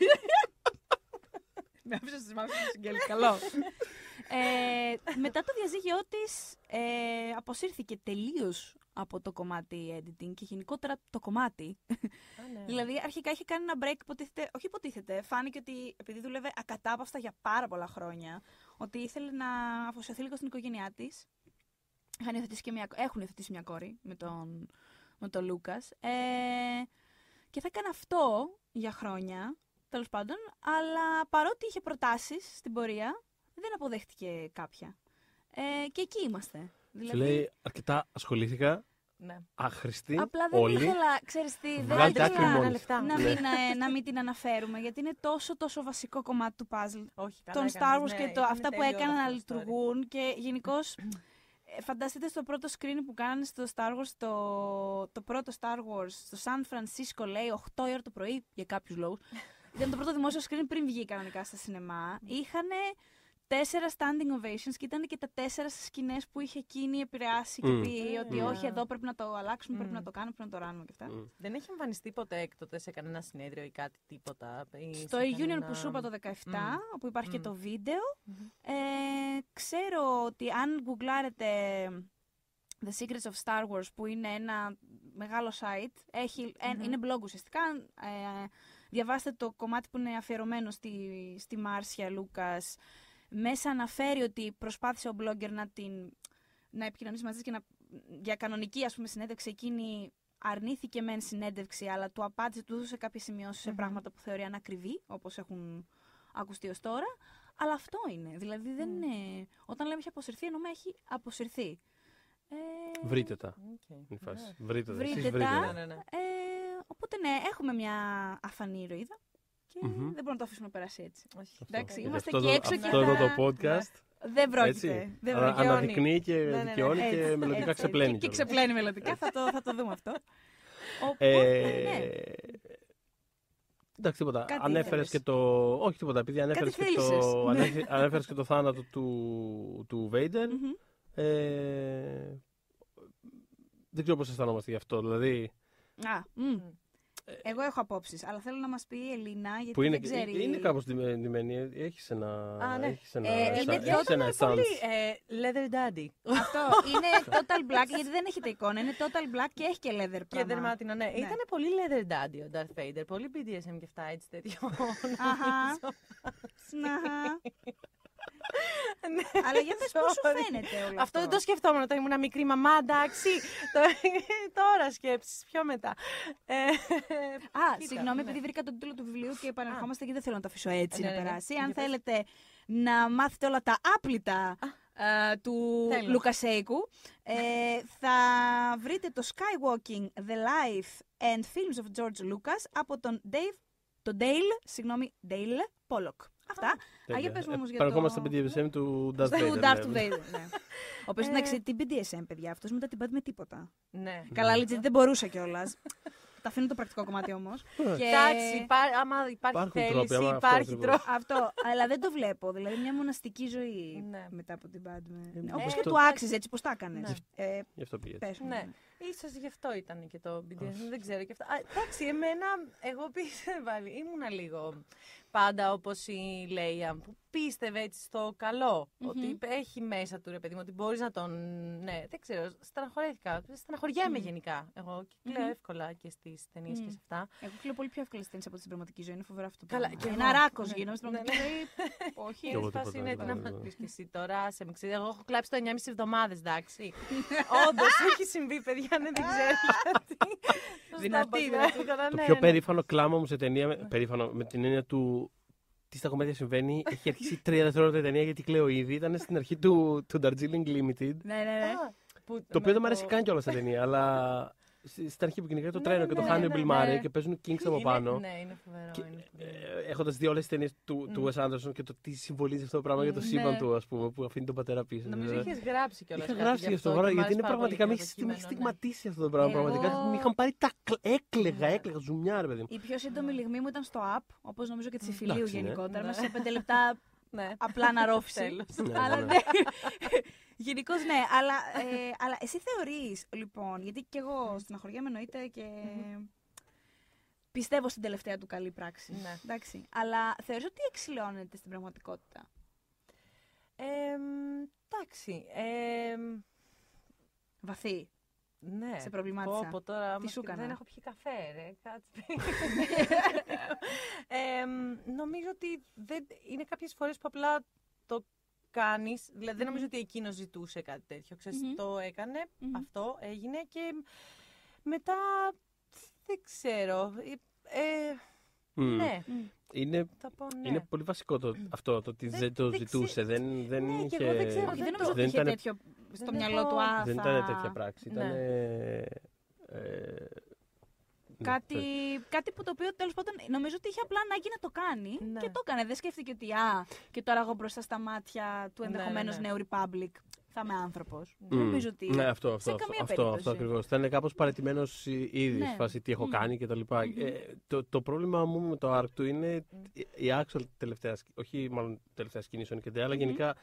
Με άφησε στο τσιγκέλι, καλό. Ε, μετά το διαζύγιό της ε, αποσύρθηκε τελείως από το κομμάτι editing και γενικότερα το κομμάτι. Oh, ναι. Δηλαδή αρχικά είχε κάνει ένα break, υποτίθεται, όχι υποτίθεται, φάνηκε ότι επειδή δούλευε ακατάπαυστα για πάρα πολλά χρόνια, ότι ήθελε να αφοσιωθεί λίγο στην οικογένειά της. Είχαν υιοθετήσει και μια, έχουν υιοθετήσει μια κόρη με τον, με τον Λούκας. Ε, και θα έκανε αυτό για χρόνια, τέλος πάντων, αλλά παρότι είχε προτάσεις στην πορεία, δεν αποδέχτηκε κάποια. Ε, και εκεί είμαστε. Δηλαδή... λέει, αρκετά ασχολήθηκα. Ναι. Άχρηστη. Απλά δεν όλοι. Ήθελα, ξέρεις τι, δεν ήθελα λεφτά. Να, μην, να, να μην την αναφέρουμε, γιατί είναι τόσο τόσο βασικό κομμάτι του παζλ. Των Star Wars, ναι, και το, αυτά που έκαναν να λειτουργούν. Story. Και γενικώς, φανταστείτε στο πρώτο screen που κάνανε στο Star Wars, το, το πρώτο Star Wars, στο San Francisco, λέει, οκτώ η ώρα το πρωί, για κάποιους λόγους. Ήταν το πρώτο δημόσιο screen πριν βγει κανονικά στα σινεμά. Είχανε τέσσερα standing ovations και ήταν και τα τέσσερα σκηνές που είχε εκείνη επηρεάσει και πει mm. ότι mm. όχι, εδώ πρέπει να το αλλάξουμε, mm. πρέπει να το κάνουμε, πρέπει να το ράνουμε και αυτά. Mm. Δεν έχει εμφανιστεί ποτέ έκτοτε σε κανένα συνέδριο ή κάτι τίποτα. Ή στο Union κανένα... που σου είπα το δεκαεπτά, mm. όπου υπάρχει mm. και το βίντεο. Mm-hmm. Ε, ξέρω ότι αν γκουγκλάρετε The Secrets of Star Wars, που είναι ένα μεγάλο site, έχει, mm-hmm. ε, είναι blog ουσιαστικά, ε, διαβάστε το κομμάτι που είναι αφιερωμένο στη, στη Marcia Lucas. Μέσα αναφέρει ότι προσπάθησε ο blogger να, την, να επικοινωνήσει μαζί της και να, για κανονική, ας πούμε, συνέντευξη. Εκείνη αρνήθηκε μεν συνέντευξη, αλλά του απάντησε, του έδωσε κάποιες σημειώσεις mm-hmm. σε πράγματα που θεωρεί ανακριβή, όπως έχουν ακουστεί ως τώρα. Αλλά αυτό είναι. Δηλαδή, δεν mm. είναι... όταν λέμε έχει αποσυρθεί, εννοούμε έχει αποσυρθεί. Ε... βρείτε τα. Okay. Φάση. Yeah. Βρείτε τα. Βρείτε Εσείς βρείτε τα. Ναι, ναι. Ε, οπότε, ναι, έχουμε μια αφανή ηρωίδα. Mm-hmm. Δεν μπορούμε να το αφήσουμε να περάσει έτσι. Όχι. Εντάξει, είμαστε και έξω και αυτό εδώ θα... το podcast. Δεν πρόκειται. Δεν αναδεικνύει και ναι, ναι, ναι. δικαιώνει έτσι, και μελλοντικά ξεπλένει. Και, και ξεπλένει μελλοντικά. θα, το, θα το δούμε αυτό. Οπότε, ε... ναι. Εντάξει, τίποτα. Ανέφερες και το... Όχι τίποτα, επειδή ανέφερες και, το... ανέφερες και το θάνατο του, του Βέιντερ. Mm-hmm. Ε... δεν ξέρω πώς αισθανόμαστε γι' αυτό. Δηλαδή... Α, μ. Εγώ έχω απόψεις, αλλά θέλω να μας πει η Ελίνα, γιατί είναι, δεν ξέρει. Είναι κάπως ντυμένη, έχεις ένα... Α, ναι. Έχεις ένα, ε, είναι total πολύ ε, leather daddy. Αυτό, είναι total black, γιατί δεν έχετε εικόνα, είναι total black και έχει και leather πράγμα. Και δερμάτινο, ναι. ναι. Ήτανε πολύ leather daddy ο Darth Vader, πολύ μπι ντι ες εμ και αυτά, έτσι τέτοιο. Αχα, ναχα. Αλλά για πες πώς σου φαίνεται όλο αυτό. Αυτό δεν το σκεφτόμουν όταν ήμουν μικρή μαμά, εντάξει. Τώρα σκέψεις, πιο μετά. Α, συγγνώμη, επειδή βρήκα τον τίτλο του βιβλίου και επαναρχόμαστε και δεν θέλω να το αφήσω έτσι να περάσει. Αν θέλετε να μάθετε όλα τα άπλυτα του Λουκασέικου, θα βρείτε το Skywalking, The Life and Films of George Lucas από τον Dale, συγγνώμη, Dale Pollock. Αυτά. Αγία πες μου όμως για το... Παρακόμαστε στην μπι ντι ες εμ του Darth Vader. Ο οποίος να ξέρει την μπι ντι ες εμ, παιδιά, αυτός μην τα την πάτε με τίποτα. Ναι. Καλά, λίτζε, δεν μπορούσα κιόλας. Τα αφήνω το πρακτικό κομμάτι όμως. Εντάξει, άμα υπάρχει θέληση, υπάρχει τρόπο. Αυτό, αλλά δεν το βλέπω. Δηλαδή μια μοναστική ζωή μετά από την Padme. Όπως και του άξιζε, έτσι πως τα έκανες. Γι' αυτό πήγες. Ίσως γι' αυτό ήταν και το μπι ντι ες εμ, δεν ξέρω και αυτά. Εντάξει, εμένα, εγώ πίστευα, ήμουνα λίγο πάντα όπως η Λέια, που πίστευε έτσι στο καλό, mm-hmm. ότι έχει μέσα του, ρε παιδί μου, ότι μπορείς να τον... Ναι, δεν ξέρω, στεναχωρέθηκα, στεναχωριέμαι mm-hmm. γενικά, εγώ κλαίω mm-hmm. εύκολα και στις ταινίες mm-hmm. και σε αυτά. Εγώ κλαίω πολύ πιο εύκολα στις ταινίες από την πραγματική ζωή, είναι φοβερά αυτό το πράγμα. Ένα ράκος γίνομαι στην πραγματική ζωή, όχι, η έσφαση είναι να μου πεις και εσύ τώρα, σε μεξίδι, εγώ έχω κλάψει το εννιάμισι εβδομάδες, εντάξει. Όντως, έχει συμβεί, παιδιά, ναι, δεν ξέρω γιατί. Δυνατή, το πιο περήφανο κλάμα μου σε ταινία, περήφανο με την έννοια του τι στα κομμάτια συμβαίνει, έχει αρχίσει τρία δευτερόλεπτα η ταινία γιατί κλαίω ήδη. Ήταν στην αρχή του Darjeeling Limited. Ναι, ναι, ναι. Το οποίο δεν μου αρέσει καν κιόλα στην ταινία, αλλά στην αρχή που κυνηγάει το τρένο και το χάνει ο Bill Murray και παίζουν Kings από πάνω. Ναι, είναι φοβερό. Έχοντας δει όλες τις ταινίες του Wes Anderson και το τι συμβολίζει αυτό το πράγμα για το σύμπαν του, ας πούμε, που αφήνει τον πατέρα πίσω. Νομίζω είχες γράψει κιόλας. Είχα γράψει αυτό το πράγμα, γιατί είναι πραγματικά. Με έχει στιγματίσει αυτό το πράγμα. Πραγματικά. Μου είχαν πάρει τα. Έκλαιγα, έκλαιγα, ζουμιά, ρε παιδί μου. Η πιο σύντομη λιγμή μου ήταν στο app, όπως νομίζω και τη Ιφιλίου γενικότερα, μέσα σε πέντε λεπτά. Ναι. Απλά να ρόφησε. Γενικώς ναι, αλλά, ε, αλλά εσύ θεωρείς, λοιπόν, γιατί και εγώ στεναχωριέμαι εννοείται και mm-hmm. πιστεύω στην τελευταία του καλή πράξη, ναι. εντάξει, αλλά θεωρείς ότι εξηλαιώνεται στην πραγματικότητα. Ε, εντάξει. Ε, Βαθύ. Ναι. Σε προβλημάτισα. Πω, πω, τώρα, τι σου έκανα. Δεν έχω πιει καφέ, ρε. Κάτσε. ε, νομίζω ότι δεν, είναι κάποιες φορές που απλά το κάνεις. Δηλαδή mm-hmm. δεν νομίζω ότι εκείνος ζητούσε κάτι τέτοιο. Ξέρεις, mm-hmm. το έκανε, mm-hmm. αυτό έγινε και μετά δεν ξέρω. Ε, ε, Mm. Ναι. Είναι, πω, ναι. είναι πολύ βασικό το, αυτό το ότι δεν το ζητούσε. Δεν, δεν, ναι, είχε, δεν, ξέρω, δεν, δεν νομίζω ότι είχε τέτοιο στο δεν μυαλό του άθα. Δεν ήταν τέτοια πράξη. Ναι. Ήταν, ε, ε, κάτι, ναι. κάτι που το οποίο τέλος πάντων νομίζω ότι είχε απλά ανάγκη να το κάνει ναι. και το έκανε. Δεν σκέφτηκε ότι α, και τώρα εγώ μπροστά στα μάτια του ενδεχομένως ναι, ναι. Νέου Republic θα είμαι άνθρωπος. Mm. Νομίζω ότι ναι, αυτό, αυτό, σε καμία αυτό, αυτό ακριβώς. Θα είναι κάπως παραιτημένος ήδη, ναι. φάση τι έχω mm. κάνει κτλ. Mm-hmm. Ε, το, το πρόβλημα μου με το άρκ του είναι mm. η actual τελευταία, όχι μάλλον τελευταία σκηνή και αλλά mm-hmm. γενικά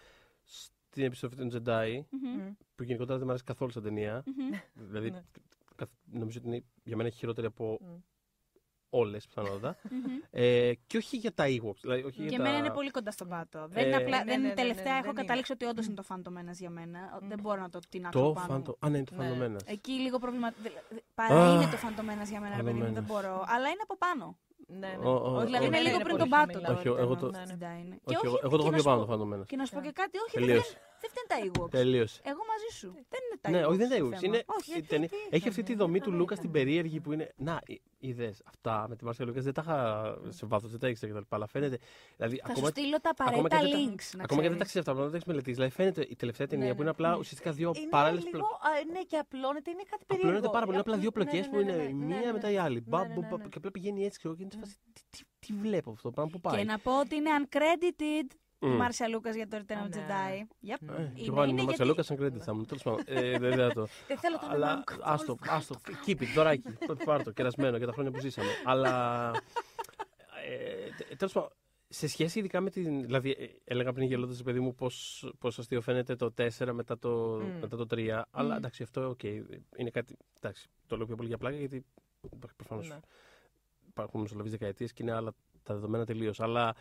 στην επιστροφή των Jedi, mm-hmm. που γενικότερα δεν μου αρέσει καθόλου σαν ταινία, mm-hmm. δηλαδή νομίζω ότι είναι για μένα χειρότερη από mm. όλες πιθανότατα. ε, και όχι για τα Ewoks. Δηλαδή, όχι για εμένα τα... είναι πολύ κοντά στον πάτο. Δεν είναι απλά, δεν είναι τελευταία. Έχω καταλήξει ότι όντως είναι το Phantom Menace για μένα. Δεν μπορώ να το τεινάξω πάνω. Το Phantom. Α, ναι, είναι το Phantom Menace. Εκεί λίγο πρόβλημα. Παρά είναι το Phantom Menace για μένα, παιδί μου, δεν μπορώ. Αλλά είναι από πάνω. Ναι, ναι. Δηλαδή είναι λίγο πριν τον πάτο. Όχι, εγώ το έχω πάνω το Phantom Menace. Και να σου πω και κάτι, όχι, δεν φταίνε τα Ewoks. Τελείωσε. Εγώ μαζί σου. Δεν είναι τα Ewoks. Ναι, όχι, δεν είναι τα Ewoks. Όχι, έχει αυτή τη δομή του Λούκα την περίεργη που είναι. Να, είδες αυτά με τη Μάρσια Λούκας, δεν τα είχα σε βάθος, δεν τα ήξερα κτλ. Αλλά φαίνεται. Δηλαδή, θα ακόμα, σου στείλω τα απαραίτητα links. Ακόμα και, τα, ακόμα και δεν τα ξέρεις αυτά, δεν τα έχεις μελετήσει. Δηλαδή, φαίνεται η τελευταία ταινία ναι, που είναι απλά ναι. ουσιαστικά δύο παράλληλες πλοκές. Ναι, και απλώνεται, είναι κάτι περίεργο. Απλώνεται πάρα πολύ. Είναι απλά δύο πλοκές που είναι η μία μετά η άλλη. Και απλά πηγαίνει έτσι και εγώ γίνεται. Τι βλέπω αυτό, πάνω που πάει. Και να πω ότι είναι uncredited. Mm. Μάρσια Λούκας για το Return of the Jedi. Εγώ αν είμαι Μάρσια Λούκας, αν κρέντιτ θα μου. Τέλος πάντων. Δεν θέλω το να κάνω. Άστο, άστο. Keep it, δωράκι. Πάρ' το, κερασμένο για τα χρόνια που ζήσαμε. Αλλά. Τέλος πάντων, Σε σχέση ειδικά με την. Δηλαδή, έλεγα πριν γελώντας, παιδί μου, πως αστείο φαίνεται το τέσσερα μετά το, mm. μετά το τρία. Mm. Αλλά εντάξει, αυτό οκ. Okay, είναι κάτι. Εντάξει, το λέω πιο πολύ για πλάκα, γιατί προφανώς ναι. υπάρχουν μεσολαβείς δεκαετίες και είναι άλλα τα δεδομένα τελείως. Αλλά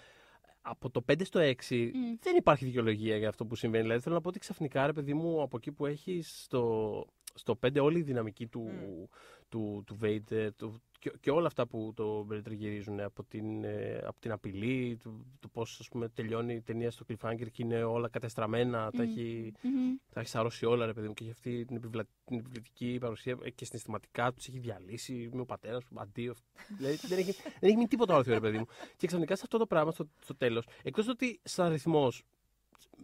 από το πέντε στο έξι mm. δεν υπάρχει δικαιολογία για αυτό που συμβαίνει. Δηλαδή, θέλω να πω ότι ξαφνικά, ρε παιδί μου, από εκεί που έχει στο, στο πέντε όλη η δυναμική του, mm. του, του Vader, του, και, και όλα αυτά που το περιτριγυρίζουν από την, από την απειλή, του, του πώς, ας πούμε, τελειώνει η ταινία στο cliffhanger και είναι όλα κατεστραμμένα, mm. τα, έχει, mm-hmm. τα έχει σαρώσει όλα, ρε παιδί μου, και έχει αυτή την, επιβλα, την επιβλητική παρουσία και συναισθηματικά τους έχει διαλύσει, είμαι ο πατέρας, αντίο, δηλαδή δεν έχει, δεν έχει μείνει τίποτα άλλο, ρε παιδί μου. Και ξαφνικά σε αυτό το πράγμα, στο, στο τέλος, εκτός ότι σαν αριθμός,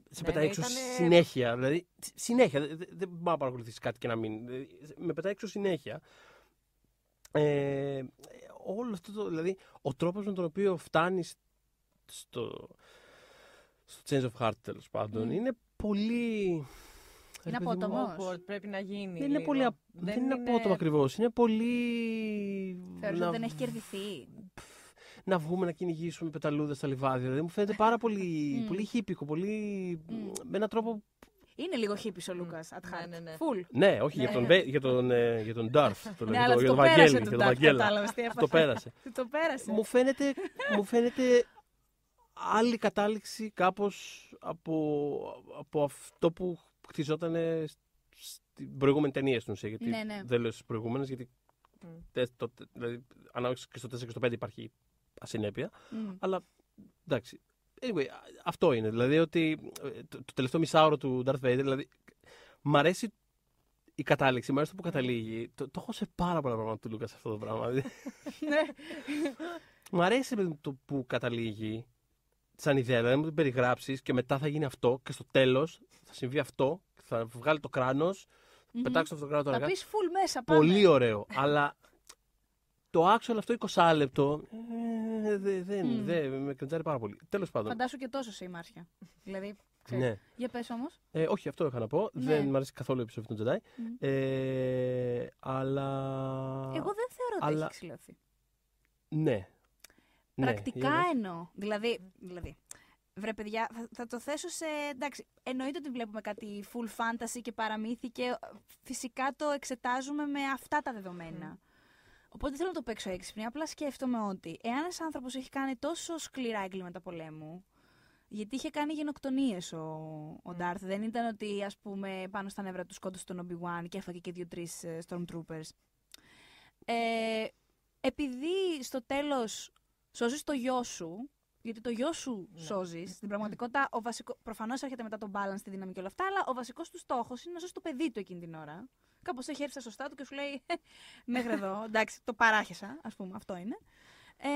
σε ναι, πετάει έξω ήταν... συνέχεια, δηλαδή συνέχεια, δεν δε, δε, πάω να παρακολουθήσεις κάτι και να μην, δηλαδή, με πετάει έξω συνέχεια. Ε, όλο αυτό το, δηλαδή, ο τρόπος με τον οποίο φτάνεις στο, στο Change of Heart, τέλος πάντων, mm. είναι πολύ... Είναι απότομο. Πρέπει να γίνει. Δεν είναι, πολύ, δεν δεν είναι απότομο ακριβώς. Είναι πολύ... Θεωρώ να... ότι δεν έχει κερδιθεί. Να βγούμε να κυνηγήσουμε πεταλούδες στα λιβάδια. Δηλαδή, μου φαίνεται πάρα πολύ, πολύ χίπικο, πολύ... Mm. με έναν τρόπο... Είναι λίγο χίπης ο Λούκας, at heart. Ναι, ναι, ναι. Full. Ναι, όχι, ναι, για, τον, ναι. για, τον, ε, για τον Darth, το ναι, αλλά για τον Βαγγέλη. Το κατάλαβες τι έπαθα. Το πέρασε. Το πέρασε. Μου φαίνεται, μου φαίνεται άλλη κατάληξη κάπως από, από αυτό που χτιζόταν στην προηγούμενη ταινία στην ουσία. Γιατί ναι, ναι. δεν λέω στις προηγούμενες, γιατί mm. το, δηλαδή, ανάμεσα και στο τέσσερα και στο πέντε υπάρχει ασυνέπεια. Mm. Αλλά εντάξει. Anyway, αυτό είναι. Δηλαδή ότι το, το τελευταίο μισάωρο του Darth Vader, δηλαδή, μ' αρέσει η κατάληξη, μ' αρέσει το που καταλήγει. Το, το έχω σε πάρα πολλά πράγματα του Λούκα σε αυτό το πράγμα. Ναι. Μ' αρέσει το που καταλήγει, σαν ιδέα, δηλαδή μου την περιγράψεις και μετά θα γίνει αυτό και στο τέλος θα συμβεί αυτό, θα βγάλει το κράνος, mm-hmm. πετάξει αυτό το κράνος τώρα. Θα πεις full μέσα, πάμε. Πολύ ωραίο, αλλά... Το άξονα αυτό είκοσι λεπτό ε, δεν δε, mm. δε, με κρεντζάρει πάρα πολύ. Τέλος πάντων. Φαντάσου και τόσο σε η Μάρσια. Δηλαδή, ναι. Για πες όμως. Ε, όχι, αυτό είχα να πω. Ναι. Δεν μου αρέσει καθόλου η επιστροφή των Τζεντάι. Mm. Ε, αλλά... Εγώ δεν θεωρώ αλλά... ότι έχει ξυλωθεί. Ναι. Πρακτικά ναι. εννοώ. Δηλαδή, δηλαδή, βρε παιδιά, θα, θα το θέσω σε... Εντάξει, εννοείται ότι βλέπουμε κάτι full fantasy και παραμύθι και φυσικά το εξετάζουμε με αυτά τα δεδομένα. Mm. Οπότε θέλω να το παίξω έξυπνη, απλά σκέφτομαι ότι εάν ένας άνθρωπος έχει κάνει τόσο σκληρά έγκληματα πολέμου, γιατί είχε κάνει γενοκτονίες ο, ο mm. Ντάρθ, δεν ήταν ότι ας πούμε πάνω στα νεύρα του σκότωσε τον Obi-Wan και έφαγε και δύο-τρεις uh, Stormtroopers. Ε, επειδή στο τέλος σώζεις το γιο σου, γιατί το γιο σου yeah. σώζεις, στην πραγματικότητα ο βασικό, προφανώς έρχεται μετά το balance, τη δύναμη και όλα αυτά, αλλά ο βασικός του στόχος είναι να σώσει το παιδί του εκείνη την ώρα. Κάπως έχει έρθει στα σωστά του και σου λέει μέχρι εδώ, εντάξει, το παράχεσα, ας πούμε, αυτό είναι. Ε,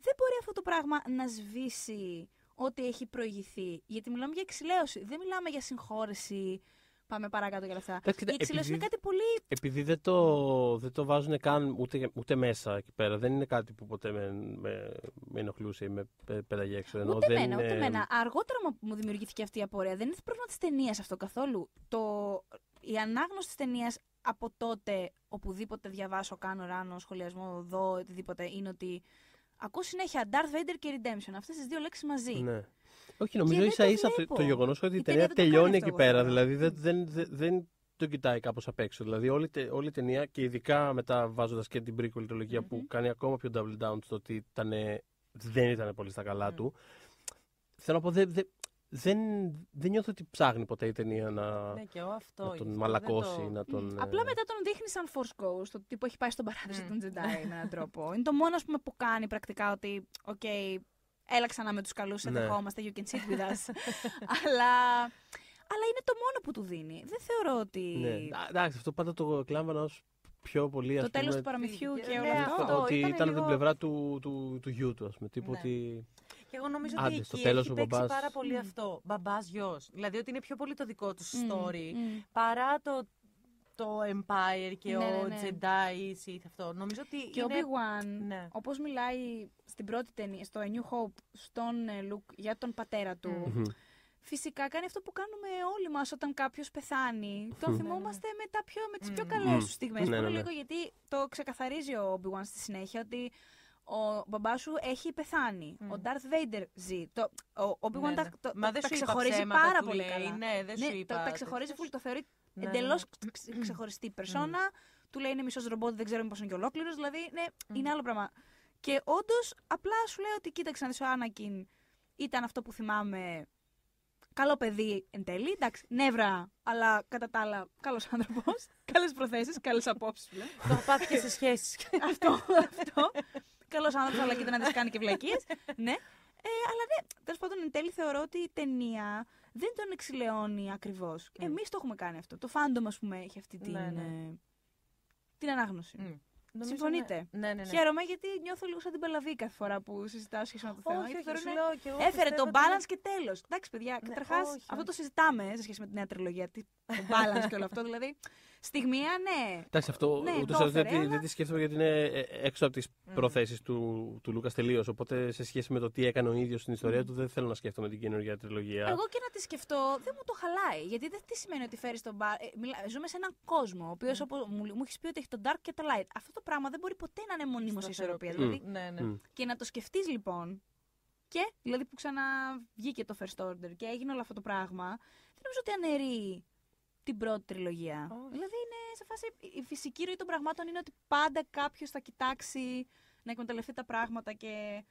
δεν μπορεί αυτό το πράγμα να σβήσει ό,τι έχει προηγηθεί, γιατί μιλάμε για εξηλαίωση, δεν μιλάμε για συγχώρεση, πάμε παρακάτω για αυτά. Η εξηλαίωση είναι κάτι πολύ... Επειδή δεν το, δεν το βάζουν καν ούτε, ούτε μέσα εκεί πέρα, δεν είναι κάτι που ποτέ με, με, με ενοχλούσε ή με πέταγε έξω. Ενώ, ούτε δεν μένα, ούτε είναι... μένα. Αργότερα μου δημιουργήθηκε αυτή η απορία, δεν είναι πρόβλημα της ταινίας αυτό καθόλου. Το... Η ανάγνωση της ταινίας από τότε, οπουδήποτε διαβάσω, κάνω ράνο, σχολιασμό, δω, οτιδήποτε, είναι ότι ακούω συνέχεια Darth Vader και Redemption. Αυτές τις δύο λέξεις μαζί. Ναι. Όχι, νομίζω ίσα ίσα το, το γεγονός ότι η, η ταινία, ταινία τελειώνει εκεί πέρα. Δηλαδή δεν, δεν, δεν, δεν το κοιτάει κάπως απ' έξω. Δηλαδή όλη, όλη η ταινία, και ειδικά μετά βάζοντας και την prequel τριλογία mm-hmm. που κάνει ακόμα πιο double down στο ότι ήτανε, δεν ήταν πολύ στα καλά mm-hmm. του. Θέλω να πω, δεν. Δε, Δεν, δεν νιώθω ότι ψάχνει ποτέ η ταινία να, ναι, και αυτό, να τον μαλακώσει. Το... Να τον, mm. ε... Απλά μετά τον δείχνει σαν Force Ghost, το τύπο έχει πάει στον παράδεισο mm. των Jedi με έναν τρόπο. Είναι το μόνο, ας πούμε, που κάνει πρακτικά ότι οκ, okay, έλα ξανά με τους καλούς, ναι. ενδεχόμαστε, you can sit with us. αλλά, αλλά είναι το μόνο που του δίνει. Δεν θεωρώ ότι... Ναι, αυτό πάντα το κλάμβανα ως... Πιο πολύ, το ας τέλος πούμε, του παραμυθιού και, και όλα ναι, αυτά. Ότι ήταν, ήταν λίγο... από την πλευρά του, του, του γιού του, ας πούμε. Ναι. Ότι... Και εγώ νομίζω Άντε, ότι εκεί έχει ο μπαμπάς... παίξει πάρα πολύ mm. αυτό. Μπαμπάς, γιος. Δηλαδή ότι είναι πιο πολύ το δικό του mm. story mm. παρά το, το Empire και ναι, ο ναι, ναι. Jedi ή αυτό. Νομίζω ότι και είναι... ο Obi-Wan, ναι. όπως μιλάει στην πρώτη ταινία, στο A New Hope, στον Luke για τον πατέρα του, mm. φυσικά κάνει αυτό που κάνουμε όλοι μας όταν κάποιος πεθάνει. Τον θυμόμαστε με, τα πιο, με τις πιο καλές mm. σου στιγμές. Mm. Πολύ ναι, ναι, ναι. λίγο γιατί το ξεκαθαρίζει ο Obi-Wan στη συνέχεια ότι ο μπαμπάς σου έχει πεθάνει, mm. ο Darth Vader ζει, το, ο Obi-Wan ναι, ναι. τα, το, τα, τα ξεχωρίζει πάρα πολύ λέει. καλά. Ναι, δεν σου ναι, είπα. Το, τα ξεχωρίζει, φουλ, το θεωρεί ναι. εντελώς ξεχωριστή περσόνα, mm. του λέει είναι μισός ρομπότ, δεν ξέρουμε πώς είναι και ολόκληρος, δηλαδή ναι, mm. είναι άλλο πράγμα. Και όντως απλά σου λέει ότι κοίταξε να δεις ο Anakin ήταν αυτό που θυμάμαι, καλό παιδί εν τέλει, εντάξει, νεύρα, αλλά κατά τα άλλα καλός άνθρωπος, καλές προθέσεις, καλές απόψεις. Το πάτε και σε σχέσεις. Αυτό, αυτό. Καλός άνθρωπος, αλλά κοίτα να τις κάνει και βλακίες. Ναι. Ε, αλλά ναι, τέλος πάντων εν τέλει θεωρώ ότι η ταινία δεν τον εξηλαιώνει ακριβώς. Mm. Εμείς το έχουμε κάνει αυτό. Το φάντομ, ας πούμε, έχει αυτή την, ναι, ναι. την ανάγνωση. Mm. Συμφωνείτε. Ναι, ναι, ναι. Χαίρομαι γιατί νιώθω λίγο σαν την Παλαβή κάθε φορά που συζητάω σχετικά με το θέμα. Όχι, όχι, όχι, είναι... όχι, όχι, έφερε το balance ότι... και τέλος. Εντάξει, παιδιά, ναι, καταρχάς αυτό το συζητάμε σε σχέση με τη νέα τριλογία. Το balance και όλο αυτό. Δηλαδή, στιγμία, ναι. Εντάξει, αυτό ναι, ούτως έφερε, δεν, αλλά... δεν τη σκέφτομαι γιατί είναι έξω από τις mm. προθέσεις του, του Λούκα τελείως. Οπότε σε σχέση με το τι έκανε ο ίδιος στην ιστορία mm. του, δεν θέλω να σκέφτομαι την καινούργια τριλογία. Εγώ και να τη σκεφτώ δεν μου το χαλάει. Γιατί δεν τι σημαίνει ότι φέρει τον balance. Ζούμε σε έναν κόσμο ο οποίος μου έχει πει ότι έχει το dark και το light. Το πράγμα δεν μπορεί ποτέ να είναι μονίμως η ισορροπία. Δηλαδή, mm. ναι, ναι. Mm. Και να το σκεφτείς λοιπόν, και δηλαδή που ξαναβγήκε το First Order και έγινε όλο αυτό το πράγμα, δεν νομίζω ότι αναιρεί την πρώτη τριλογία. Oh. Δηλαδή είναι σε φάση, η φυσική ροή των πραγμάτων είναι ότι πάντα κάποιος θα κοιτάξει να εκμεταλλευτεί τα πράγματα και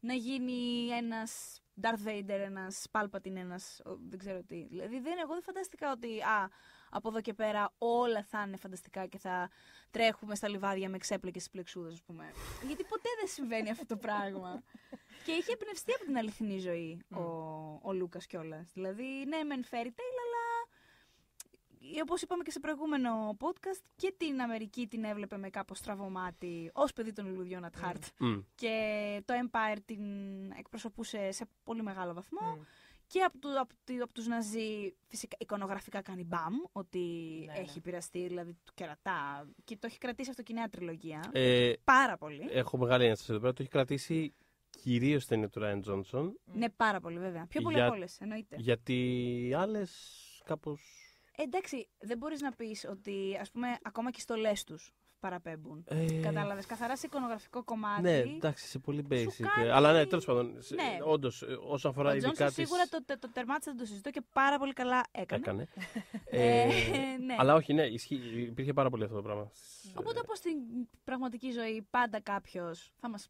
να γίνει ένας Darth Vader, ένας Palpatine, ένας δεν ξέρω τι. Δηλαδή δεν, εγώ δεν φανταστικά ότι... Α, από εδώ και πέρα όλα θα είναι φανταστικά και θα τρέχουμε στα λιβάδια με ξέπλεκες στις πλεξούδες, ας πούμε. Γιατί ποτέ δεν συμβαίνει αυτό το πράγμα. Και είχε εμπνευστεί από την αληθινή ζωή mm. ο, ο Λούκας κιόλας. Δηλαδή, ναι, μεν fairy tale, αλλά όπως είπαμε και σε προηγούμενο podcast, και την Αμερική την έβλεπε με κάπως στραβό μάτι ως παιδί των λουλουδιών at heart. Mm. Και το Empire την εκπροσωπούσε σε πολύ μεγάλο βαθμό. Mm. Και από, το, από, το, από τους Ναζί, φυσικά, εικονογραφικά κάνει μπαμ, ότι ναι, έχει ναι. πειραστεί, δηλαδή του κερατά. Και το έχει κρατήσει αυτό και η νέα τριλογία. Ε, πάρα πολύ. Έχω μεγάλη ένσταση εδώ πέρα. Το έχει κρατήσει κυρίως στην ταινία του Ράιαν Τζόνσον. Ναι, πάρα πολύ, βέβαια. Πιο πολύ από όλες, εννοείται. Γιατί οι άλλες κάπως. Ε, εντάξει, δεν μπορείς να πεις ότι, ας πούμε, ακόμα και οι στολές τους παραπέμπουν. Ε... Κατάλαβες, καθαρά σε εικονογραφικό κομμάτι. Ναι, εντάξει, σε πολύ basic. Κάνει... Αλλά ναι, τέλος πάντων, ναι. όντως, όσον αφορά ειδικά της... Ο Τζόνσον σίγουρα το, το, το τερμάτισε, δεν το συζητώ, και πάρα πολύ καλά έκανε. Έκανε. ε, ναι. Αλλά όχι, ναι, υπήρχε πάρα πολύ αυτό το πράγμα. Οπότε, όπως στην πραγματική ζωή, πάντα κάποιος θα μας...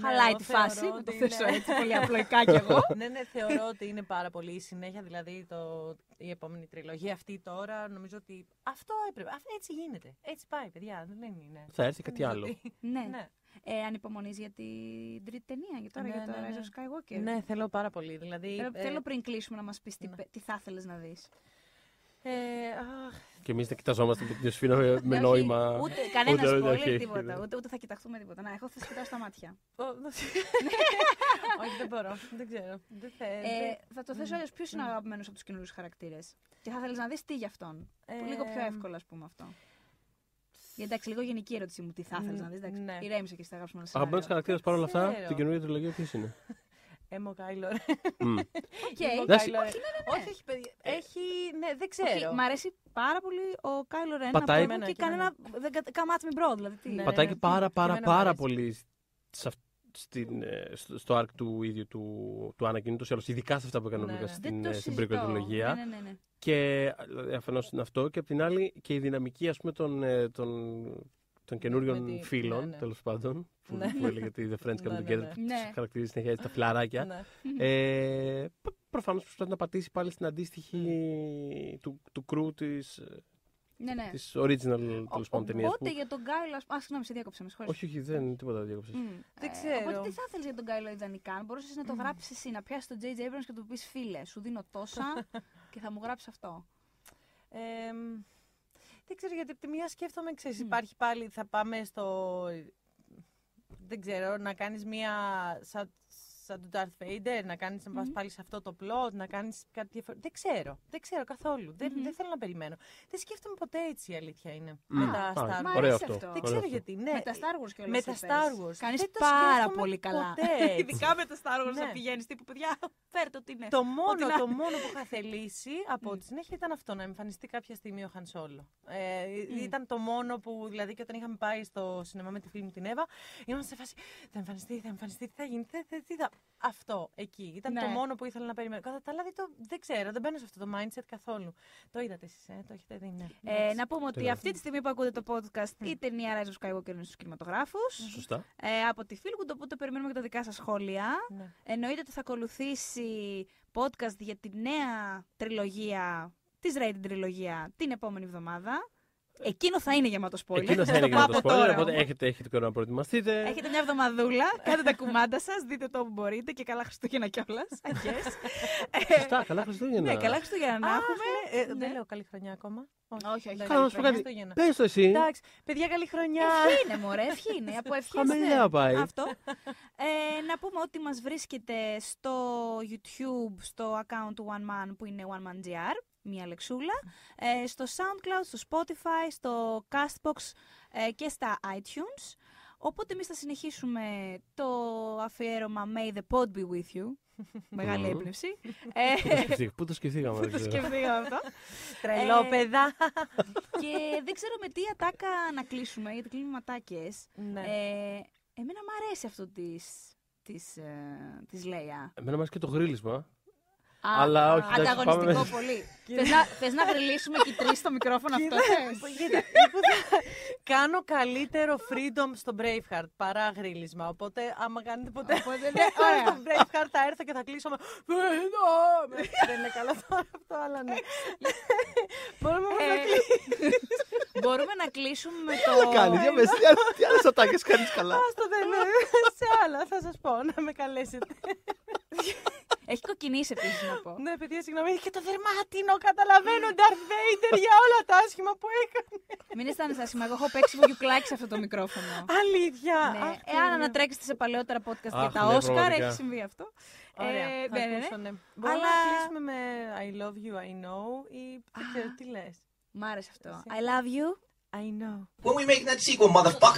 χαλάει τη φάση, να το θέσω έτσι πολύ απλοϊκά κι εγώ. Ναι, ναι, θεωρώ ότι είναι πάρα πολύ η συνέχεια, δηλαδή το, η επόμενη τριλογία αυτή τώρα, νομίζω ότι αυτό έπρεπε, αυτό έτσι γίνεται, έτσι πάει παιδιά, δεν είναι. Θα έρθει κάτι άλλο. Ναι. Ε, ανυπομονείς για την τρίτη ταινία, για τώρα, ναι, για το ναι, ναι. Rise of Skywalker. Ναι, θέλω πάρα πολύ, δηλαδή... Θέλω, ε... θέλω πριν κλείσουμε να μας πεις τι, τι θα ήθελες να δεις. Ε, και εμείς δεν κοιταζόμαστε με την Ιωσηφίνα με, με νόημα. Ούτε κανένα σχόλιο, τίποτα. Ούτε, ούτε θα κοιταχτούμε τίποτα. Να, εγώ θα κοιτάω στα μάτια. Όχι, δεν μπορώ. Δεν ξέρω. Δεν θέλω. Ε, θα το θέσω αλλιώς. Ποιος είναι ο αγαπημένος από τους καινούριους χαρακτήρες και θα θέλεις να δεις τι για αυτόν. Ε, λίγο πιο εύκολα, ας πούμε αυτό. Εντάξει, λίγο γενική ερώτηση μου. Τι θα θέλεις να δεις. Ηρέμησε και στα γράψουμε ένα σενάριο. Αγαπημένος χαρακτήρας παρόλα αυτά, την καινούργια τριλογία ποιος είναι? Έμω Κάιλο Ρεν. Οκ. Όχι, έχει παιδιά. Έχει, ναι, δεν ξέρω. Μ' αρέσει πάρα πολύ ο Κάιλο Ρεν. Πατάει. Και κανένα, καμάτς μην μπρο, δηλαδή. Πατάει και πάρα πάρα πάρα πολύ στο άρκ του ίδιου του Άνακιν, ούτως ή άλλως, ειδικά σε αυτά που έκανε ο Λούκας στην πρικουέλ τριλογία. Και αφενός είναι αυτό, και απ' την άλλη και η δυναμική, ας πούμε, των... των καινούριων φίλων, ναι, ναι. τέλος πάντων, που, ναι. που έλεγε ότι The Friends Come Together, ναι, ναι. που τους χαρακτηρίζει συνεχεία τα φιλαράκια. Ναι. Ε, προφανώς προσπαθεί να πατήσει πάλι στην αντίστοιχη mm. του, του κρου της, ναι, ναι. της original ο, ταινίας. Οπότε που... για τον Γκάιλο... Α, συγγνώμη, σε διάκοψα, με συγχωρείς. Όχι, όχι, δεν τίποτα διάκοψες. Mm. Δεν ξέρω. Ε, οπότε τι θα ήθελες για τον Γκάιλο ιδανικά, αν μπορούσες να το γράψεις εσύ, να πιάσεις τον Τζέι Τζέι Abrams και του πεις φίλε, σου δίνω τόσα και θα μου γράψεις αυτό. Ε, δεν ξέρω, γιατί από τη μία σκέφτομαι, ξέρεις, mm. υπάρχει πάλι, θα πάμε στο, δεν ξέρω, να κάνεις μία σαν τον Darth Vader, να κάνεις mm-hmm. να πας πάλι σε αυτό το plot, να κάνεις κάτι διαφορετικό. Δεν ξέρω. Δεν ξέρω καθόλου. Mm-hmm. Δεν, δεν θέλω να περιμένω. Δεν σκέφτομαι ποτέ έτσι, η αλήθεια είναι. Mm. Με τα ah, Star Wars. Ωραίο αυτό. Δεν ωραίο ξέρω αυτό. Γιατί. Ναι. Με τα Star Wars και όλα αυτά. Με τα Star Wars. Κάνεις πάρα πολύ καλά. Ειδικά με τα Star Wars να πηγαίνεις τύπου παιδιά. Φέρτε ότι είναι. Το μόνο που είχα θελήσει από τη συνέχεια ήταν αυτό, να εμφανιστεί κάποια στιγμή ο Han Solo. Ήταν το μόνο που, δηλαδή, και όταν είχαμε πάει στο σινεμά με τη φίλη μου την Εύα, ήμασταν σε φάση. Θα εμφανιστεί, θα εμφανιστεί, τι θα γίνει, τι θα. Αυτό εκεί. Ήταν ναι. το μόνο που ήθελα να περιμένω. Κατά τα άλλα, δεν ξέρω, δεν μπαίνω σε αυτό το mindset καθόλου. Το είδατε εσείς, ε, το έχετε δει, ναι. Ε, να πούμε ότι αυτή τη στιγμή που ακούτε το podcast, η ταινία Rise of Skywalker είναι στους κινηματογράφους. Σωστά. Ε, από τη Feelgood, οπότε περιμένουμε και τα δικά σας σχόλια. Ναι. Εννοείται ότι θα ακολουθήσει podcast για τη νέα τριλογία, τη Raiden τριλογία, την επόμενη εβδομάδα. Εκείνο θα είναι γεμάτο spoiler. Εκείνο θα είναι γεμάτο spoiler, οπότε έχετε, έχετε καιρό να προετοιμαστείτε. Έχετε μια εβδομαδούλα, κάντε τα κουμάντα σας, δείτε το όπου μπορείτε και καλά Χριστούγεννα κιόλας. Σωστά, καλά Χριστούγεννα. Ναι, καλά Χριστούγεννα να έχουμε. Δεν λέω καλή χρονιά ακόμα. Όχι, όχι. Καλά, να σου πω κάτι. Πες το εσύ. Εντάξει, παιδιά, καλή χρονιά. Ευχή είναι, μωρέ, ευχή είναι. Από ευχή είναι. Αυτό. Να πούμε ότι μας βρίσκεται στο YouTube, στο account του OneMan που είναι oneman.gr. Μια λεξούλα, ε, στο SoundCloud, στο Spotify, στο Castbox ε, και στα iTunes. Οπότε εμείς θα συνεχίσουμε το αφιέρωμα May the Pod Be With You. Μεγάλη έμπνευση. Πού το σκεφτήκαμε. Πού το σκεφτήκαμε αυτό. Τρελόπαιδα. Και δεν ξέρω με τι ατάκα να κλείσουμε, γιατί κλείνουμε ατάκες. Εμένα μου αρέσει αυτό της Λέια. Εμένα μου αρέσει και το γρίλισμα. Α, αλλά όχι, ανταγωνιστικό πάμε... πολύ. Θες να, θες να γρυλίσουμε και οι τρεις στο μικρόφωνο αυτό. Κάνω καλύτερο freedom στο Braveheart παρά γρύλισμα. Οπότε άμα κάνετε ποτέ στο Braveheart θα έρθω και θα κλείσω με δεν είναι καλό τώρα αυτό, αλλά ναι. Μπορούμε να κλείσουμε με το... Τι να κάνεις, τι άλλες ατάκες κάνεις καλά. Άστο δεν είναι, σε άλλα θα σας πω να με καλέσετε. Έχει κοκκινήσει επίσης να πω. Ναι, παιδιά, συγγνώμη, έχει και το δερμάτινο. Καταλαβαίνω, Darth Vader, για όλα τα άσχημα που έκανε. Μην αισθάνεσαι άσχημα. Εγώ έχω παίξει βουγιουκλάκι σε αυτό το μικρόφωνο. Αλήθεια. Ναι. Αχ, εάν ναι. ανατρέξετε σε παλαιότερα podcast Αχ, για τα Όσκαρ, ναι, έχει συμβεί αυτό. Ωραία. Ε, θα ναι, ναι. Ακούσω, ναι. Μπορούμε Αλλά... να κλείσουμε με I love you, I know ή δεν ξέρω τι λες. Μ' άρεσε αυτό. I love you, I know. When we make that sequel, motherfucker!